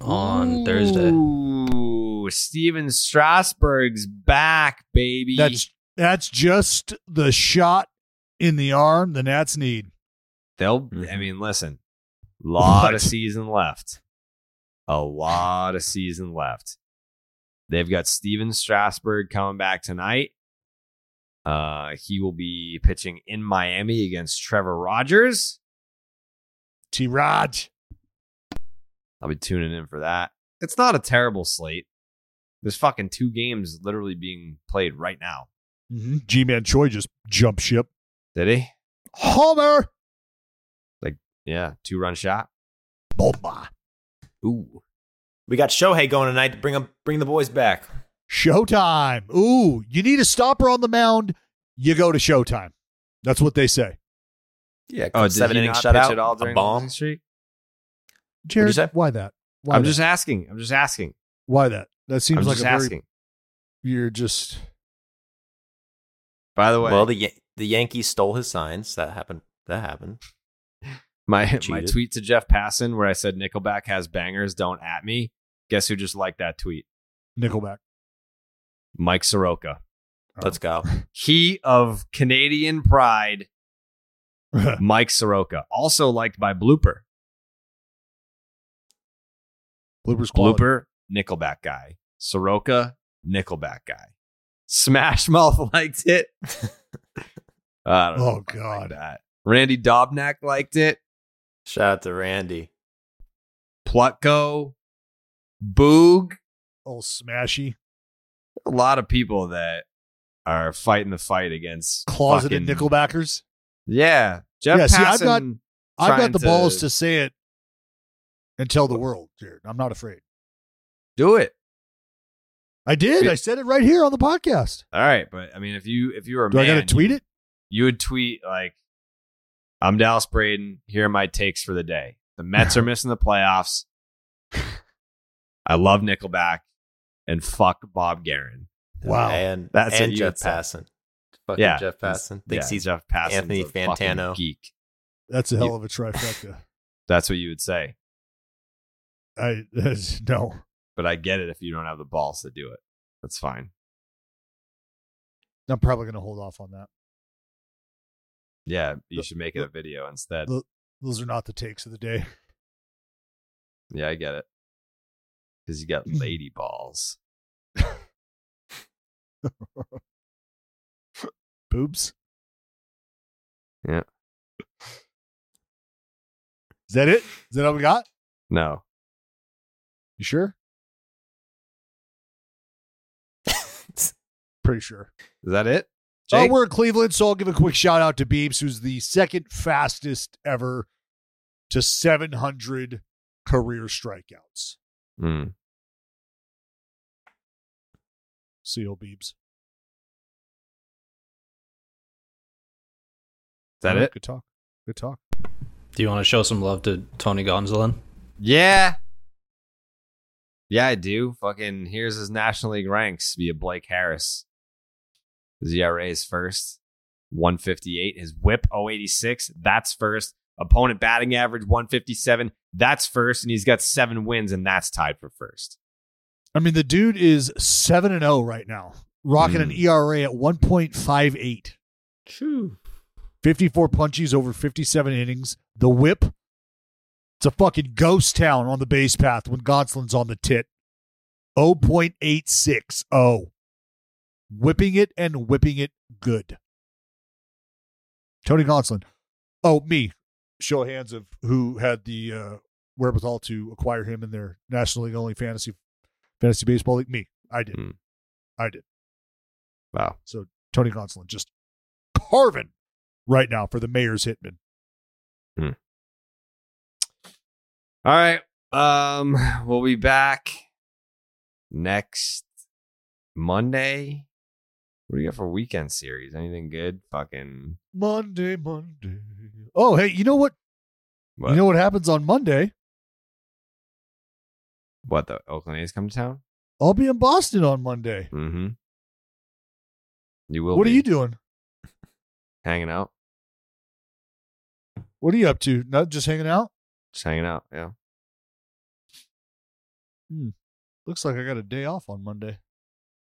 on Thursday. Ooh, Steven Strasburg's back, baby. That's just the shot in the arm the Nats need. A lot of season left. They've got Steven Strasburg coming back tonight. He will be pitching in Miami against Trevor Rogers. T-Raj. I'll be tuning in for that. It's not a terrible slate. There's fucking two games literally being played right now. Mm-hmm. G-Man Choi just jumped ship. Did he? Homer! Two-run shot. Bomba. Ooh. We got Shohei going tonight to bring the boys back. Showtime. Ooh, you need a stopper on the mound, you go to Showtime. That's what they say. Yeah, seven-inning shutout, all during a bomb. Jared, why that? I'm just asking. Why that? That seems like a asking. You're just... By the way... Well, the Yankees stole his signs. That happened. My tweet to Jeff Passan where I said Nickelback has bangers, don't at me. Guess who just liked that tweet? Nickelback. Mike Soroka. Oh. Let's go. He of Canadian pride, Mike Soroka. Also liked by Blooper. Blooper's quality. Blooper, Nickelback guy. Soroka, Nickelback guy. Smash Mouth liked it. Oh, God. Like Randy Dobnak liked it. Shout out to Randy. Plutko. Boog. Old Smashy. A lot of people that are fighting the fight against closeted Nickelbackers. Yeah. Jeff Passan. See, I've got the balls to say it and tell the world, Jared. I'm not afraid. Do it. I did. I said it right here on the podcast. All right. But, I mean, if you were a man. Do I got to tweet it? You would tweet, like, I'm Dallas Braden. Here are my takes for the day. The Mets are missing the playoffs. I love Nickelback. And fuck Bob Guerin. Wow. And Jeff Passan. Fucking yeah. Jeff Passan. Thinks he's Jeff Passan. Anthony Fantano. Geek. That's a hell of a trifecta. That's what you would say. No. But I get it if you don't have the balls to do it. That's fine. I'm probably going to hold off on that. Yeah, you should make it a video instead. Those are not the takes of the day. Yeah, I get it. Because you got lady balls. Boobs? Yeah. Is that it? Is that all we got? No. You sure? Pretty sure. Is that it? Jake? We're in Cleveland, so I'll give a quick shout out to Beeps, who's the second fastest ever to 700 career strikeouts. Mm. See you, Beeps. Is that it? Good talk. Good talk. Do you want to show some love to Tony Gonsolin? Yeah. Yeah, I do. Fucking here's his National League ranks via Blake Harris. His ERA is first, 158. His whip, 086. That's first. Opponent batting average, 157. That's first. And he's got 7 wins, and that's tied for first. I mean, the dude is 7-0 right now, rocking an ERA at 1.58. True. 54 punchies over 57 innings. The whip. It's a fucking ghost town on the base path when Gonsolin's on the tit. 0.860. Whipping it and whipping it good. Tony Gonsolin. Oh, me. Show of hands of who had the wherewithal to acquire him in their National League only fantasy baseball league. Me. I did. I did. Wow. So Tony Gonsolin just carving right now for the Mayor's Hitman. Hmm. All right, we'll be back next Monday. What do you got for weekend series? Anything good? Fucking Monday. Oh, hey, you know what? You know what happens on Monday? What, the Oakland A's come to town? I'll be in Boston on Monday. Mm-hmm. You will. What are you doing? Hanging out. What are you up to? Not just hanging out? Just hanging out, yeah. Looks like I got a day off on Monday.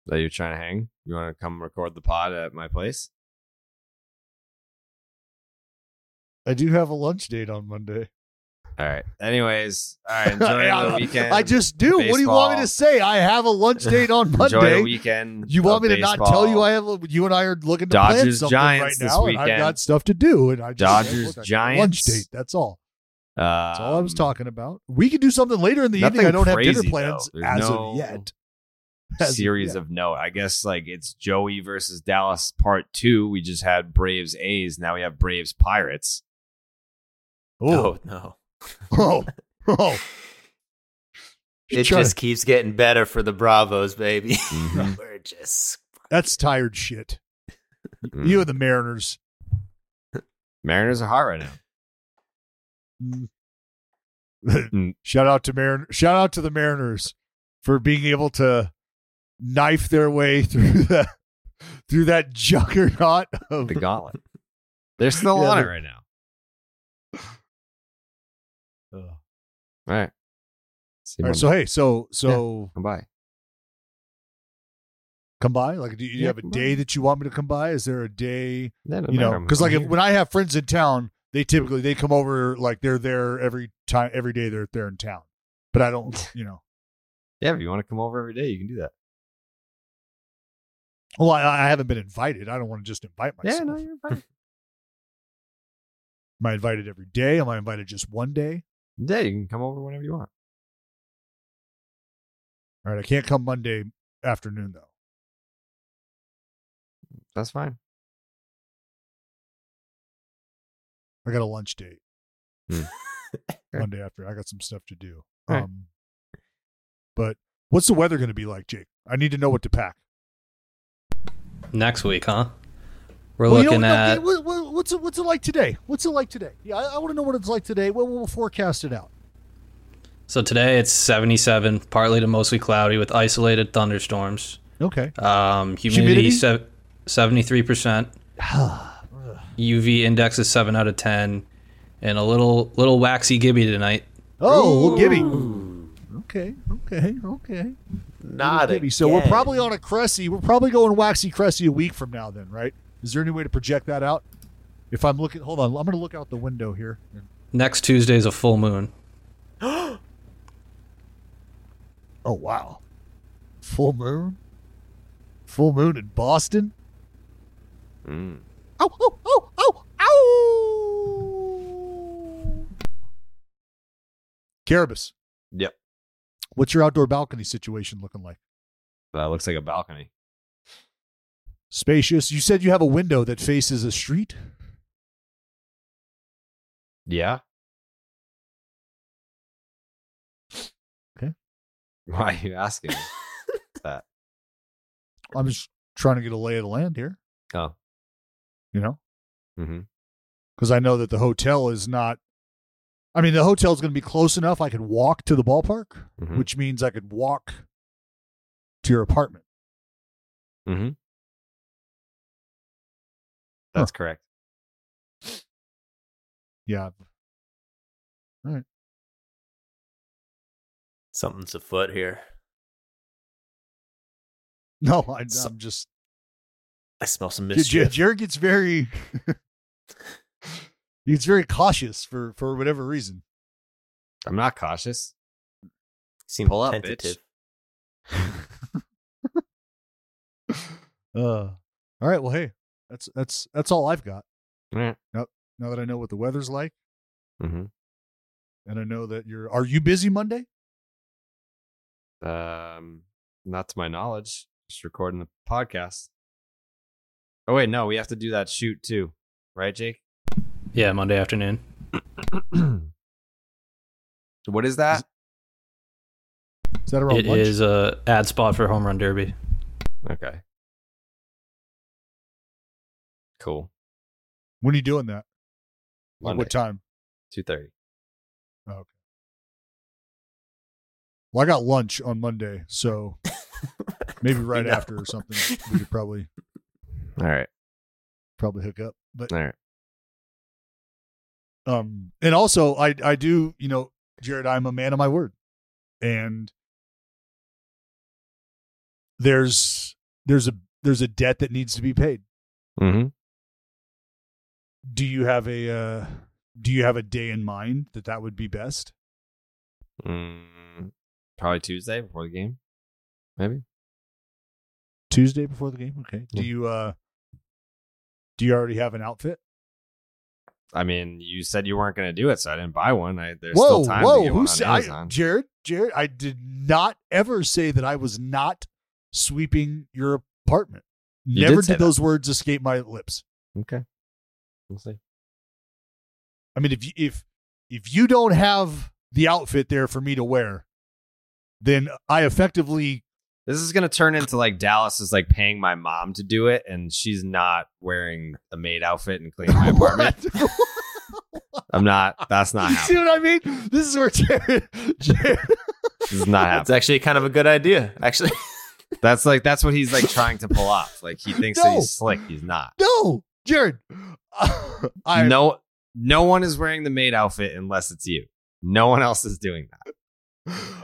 So you're trying to hang? You want to come record the pod at my place? I do have a lunch date on Monday. All right. Anyways, all right. Enjoy the weekend. I just do. Baseball. What do you want me to say? I have a lunch date on Monday. Enjoy the weekend. You want me to baseball. Not tell you I have? You and I are looking to Dodgers, plan something Giants right now, and I've got stuff to do, and I just Dodgers like Giants lunch date. That's all. That's all I was talking about. We could do something later in the evening. I don't have dinner plans as of yet. Series of note. I guess like it's Joey versus Dallas part 2. We just had Braves A's. Now we have Braves Pirates. Oh, no. Oh. It just keeps getting better for the Bravos, baby. Mm-hmm. We're just... That's tired shit. You and the Mariners. Mariners are hot right now. Shout out to the Mariners for being able to knife their way through that juggernaut of the gauntlet. They're still on it right now. All right. So hey, come by. Come by? Like, do you have a day that you want me to come by? Is there a day? You know, because like when I have friends in town. They come over like they're there every day they're there in town, but I don't, you know. Yeah, if you want to come over every day, you can do that. Well, I haven't been invited. I don't want to just invite myself. Yeah, no, you're invited. Am I invited every day? Am I invited just one day? Yeah, you can come over whenever you want. All right, I can't come Monday afternoon though. That's fine. I got a lunch date Monday after. I got some stuff to do. But what's the weather going to be like, Jake? I need to know what to pack. Next week, huh? We're looking at... What's it like today? Yeah, I want to know what it's like today. We'll forecast it out. So today it's 77, partly to mostly cloudy with isolated thunderstorms. Okay. Humidity? 73%. UV index is 7 out of 10, and a little waxy Gibby tonight. Oh, Gibby. Okay. Not again. So we're probably on a Cressy. We're probably going waxy Cressy a week from now then, right? Is there any way to project that out? If I'm looking, hold on, I'm going to look out the window here. Next Tuesday is a full moon. Oh, wow. Full moon? Full moon in Boston? Mm. Oh. Carabas. Yep. What's your outdoor balcony situation looking like? That looks like a balcony. Spacious. You said you have a window that faces a street? Yeah. Okay. Why are you asking me that? I'm just trying to get a lay of the land here. Oh. You know? Mm-hmm. Because I know that the hotel is not... I mean, the hotel is going to be close enough I could walk to the ballpark, mm-hmm. which means I could walk to your apartment. Mm-hmm. That's correct. Yeah. All right. Something's afoot here. No, I'm just... I smell some mischief. Jared gets very... He's very cautious for whatever reason. I'm not cautious. Seems pull up, tentative. All right. Well, hey, that's all I've got. Mm. Now that I know what the weather's like, mm-hmm. and I know that are you busy Monday? Not to my knowledge. Just recording the podcast. Oh wait, no, we have to do that shoot too, right, Jake? Yeah, Monday afternoon. So what is that? Is that around lunch? It is an ad spot for Home Run Derby. Okay. Cool. When are you doing that? Monday. What time? 2:30. Oh, okay. Well, I got lunch on Monday, so maybe right after or something. We could probably. All right. Probably hook up. But all right. And also I do, you know, Jared, I'm a man of my word, and there's a debt that needs to be paid. Mm-hmm. Do you have a day in mind that would be best? Probably Tuesday before the game, maybe. Tuesday before the game. Okay. Yeah. Do you already have an outfit? I mean, you said you weren't going to do it, so I didn't buy one. There's still time to get one on Amazon. Jared, I did not ever say that I was not sweeping your apartment. Never did those words escape my lips. Okay. We'll see. I mean, if you don't have the outfit there for me to wear, then I effectively... This is going to turn into like Dallas is like paying my mom to do it, and she's not wearing a maid outfit and cleaning my apartment. I'm not. That's not happening. See what I mean? This is where Jared. This is not happening. It's actually kind of a good idea, actually. That's what he's like trying to pull off. Like he thinks that he's slick. He's not. No, Jared. No one is wearing the maid outfit unless it's you. No one else is doing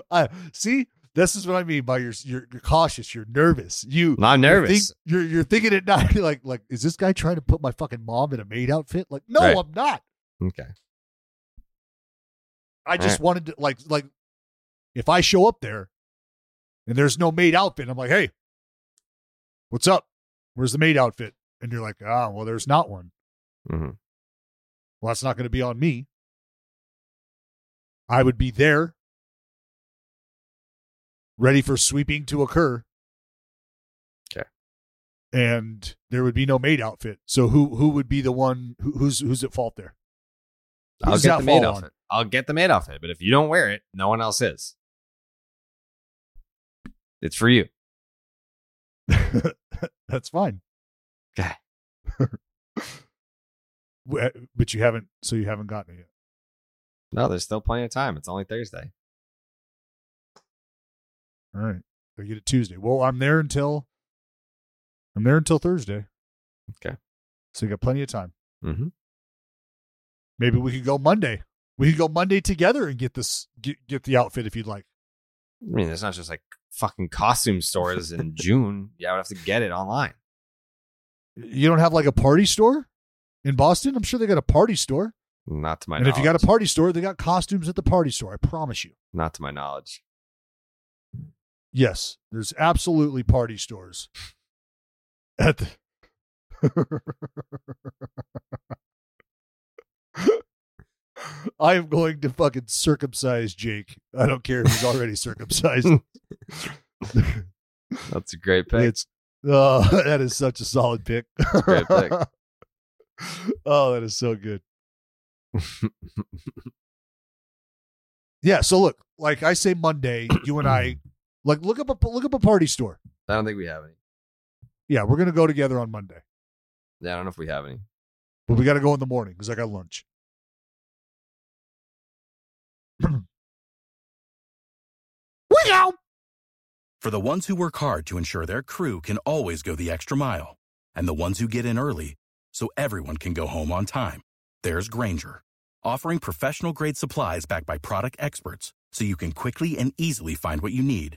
that. See. This is what I mean by you're cautious, you're nervous. I'm nervous. You're thinking at night, like is this guy trying to put my fucking mom in a maid outfit? Like, no, right. I'm not. Okay. I just wanted to like if I show up there and there's no maid outfit, I'm like, hey, what's up? Where's the maid outfit? And you're like, well, there's not one. Mm-hmm. Well, that's not going to be on me. I would be there. Ready for sweeping to occur. Okay. And there would be no maid outfit. So who would be the one who's at fault there? I'll get the maid outfit, but if you don't wear it, no one else is. It's for you. That's fine. Okay. But you haven't gotten it yet. No, there's still plenty of time. It's only Thursday. All right. I get it Tuesday. Well, I'm there until Thursday. Okay. So you got plenty of time. Mm-hmm. Maybe we could go Monday. We could go Monday together and get the outfit if you'd like. I mean, it's not just like fucking costume stores in June. Yeah, I would have to get it online. You don't have like a party store in Boston? I'm sure they got a party store. Not to my knowledge. And if you got a party store, they got costumes at the party store. I promise you. Not to my knowledge. Yes, there's absolutely party stores at the... I am going to fucking circumcise Jake. I don't care if he's already circumcised. That's a great pick. That is such a solid pick. That's a great pick. Oh, that is so good. Yeah. So look, like I say, Monday, you and I, like, look up a party store. I don't think we have any. Yeah, we're gonna go together on Monday. Yeah, I don't know if we have any, but we got to go in the morning because I got lunch. We go! For the ones who work hard to ensure their crew can always go the extra mile, and the ones who get in early so everyone can go home on time, there's Grainger, offering professional-grade supplies backed by product experts so you can quickly and easily find what you need.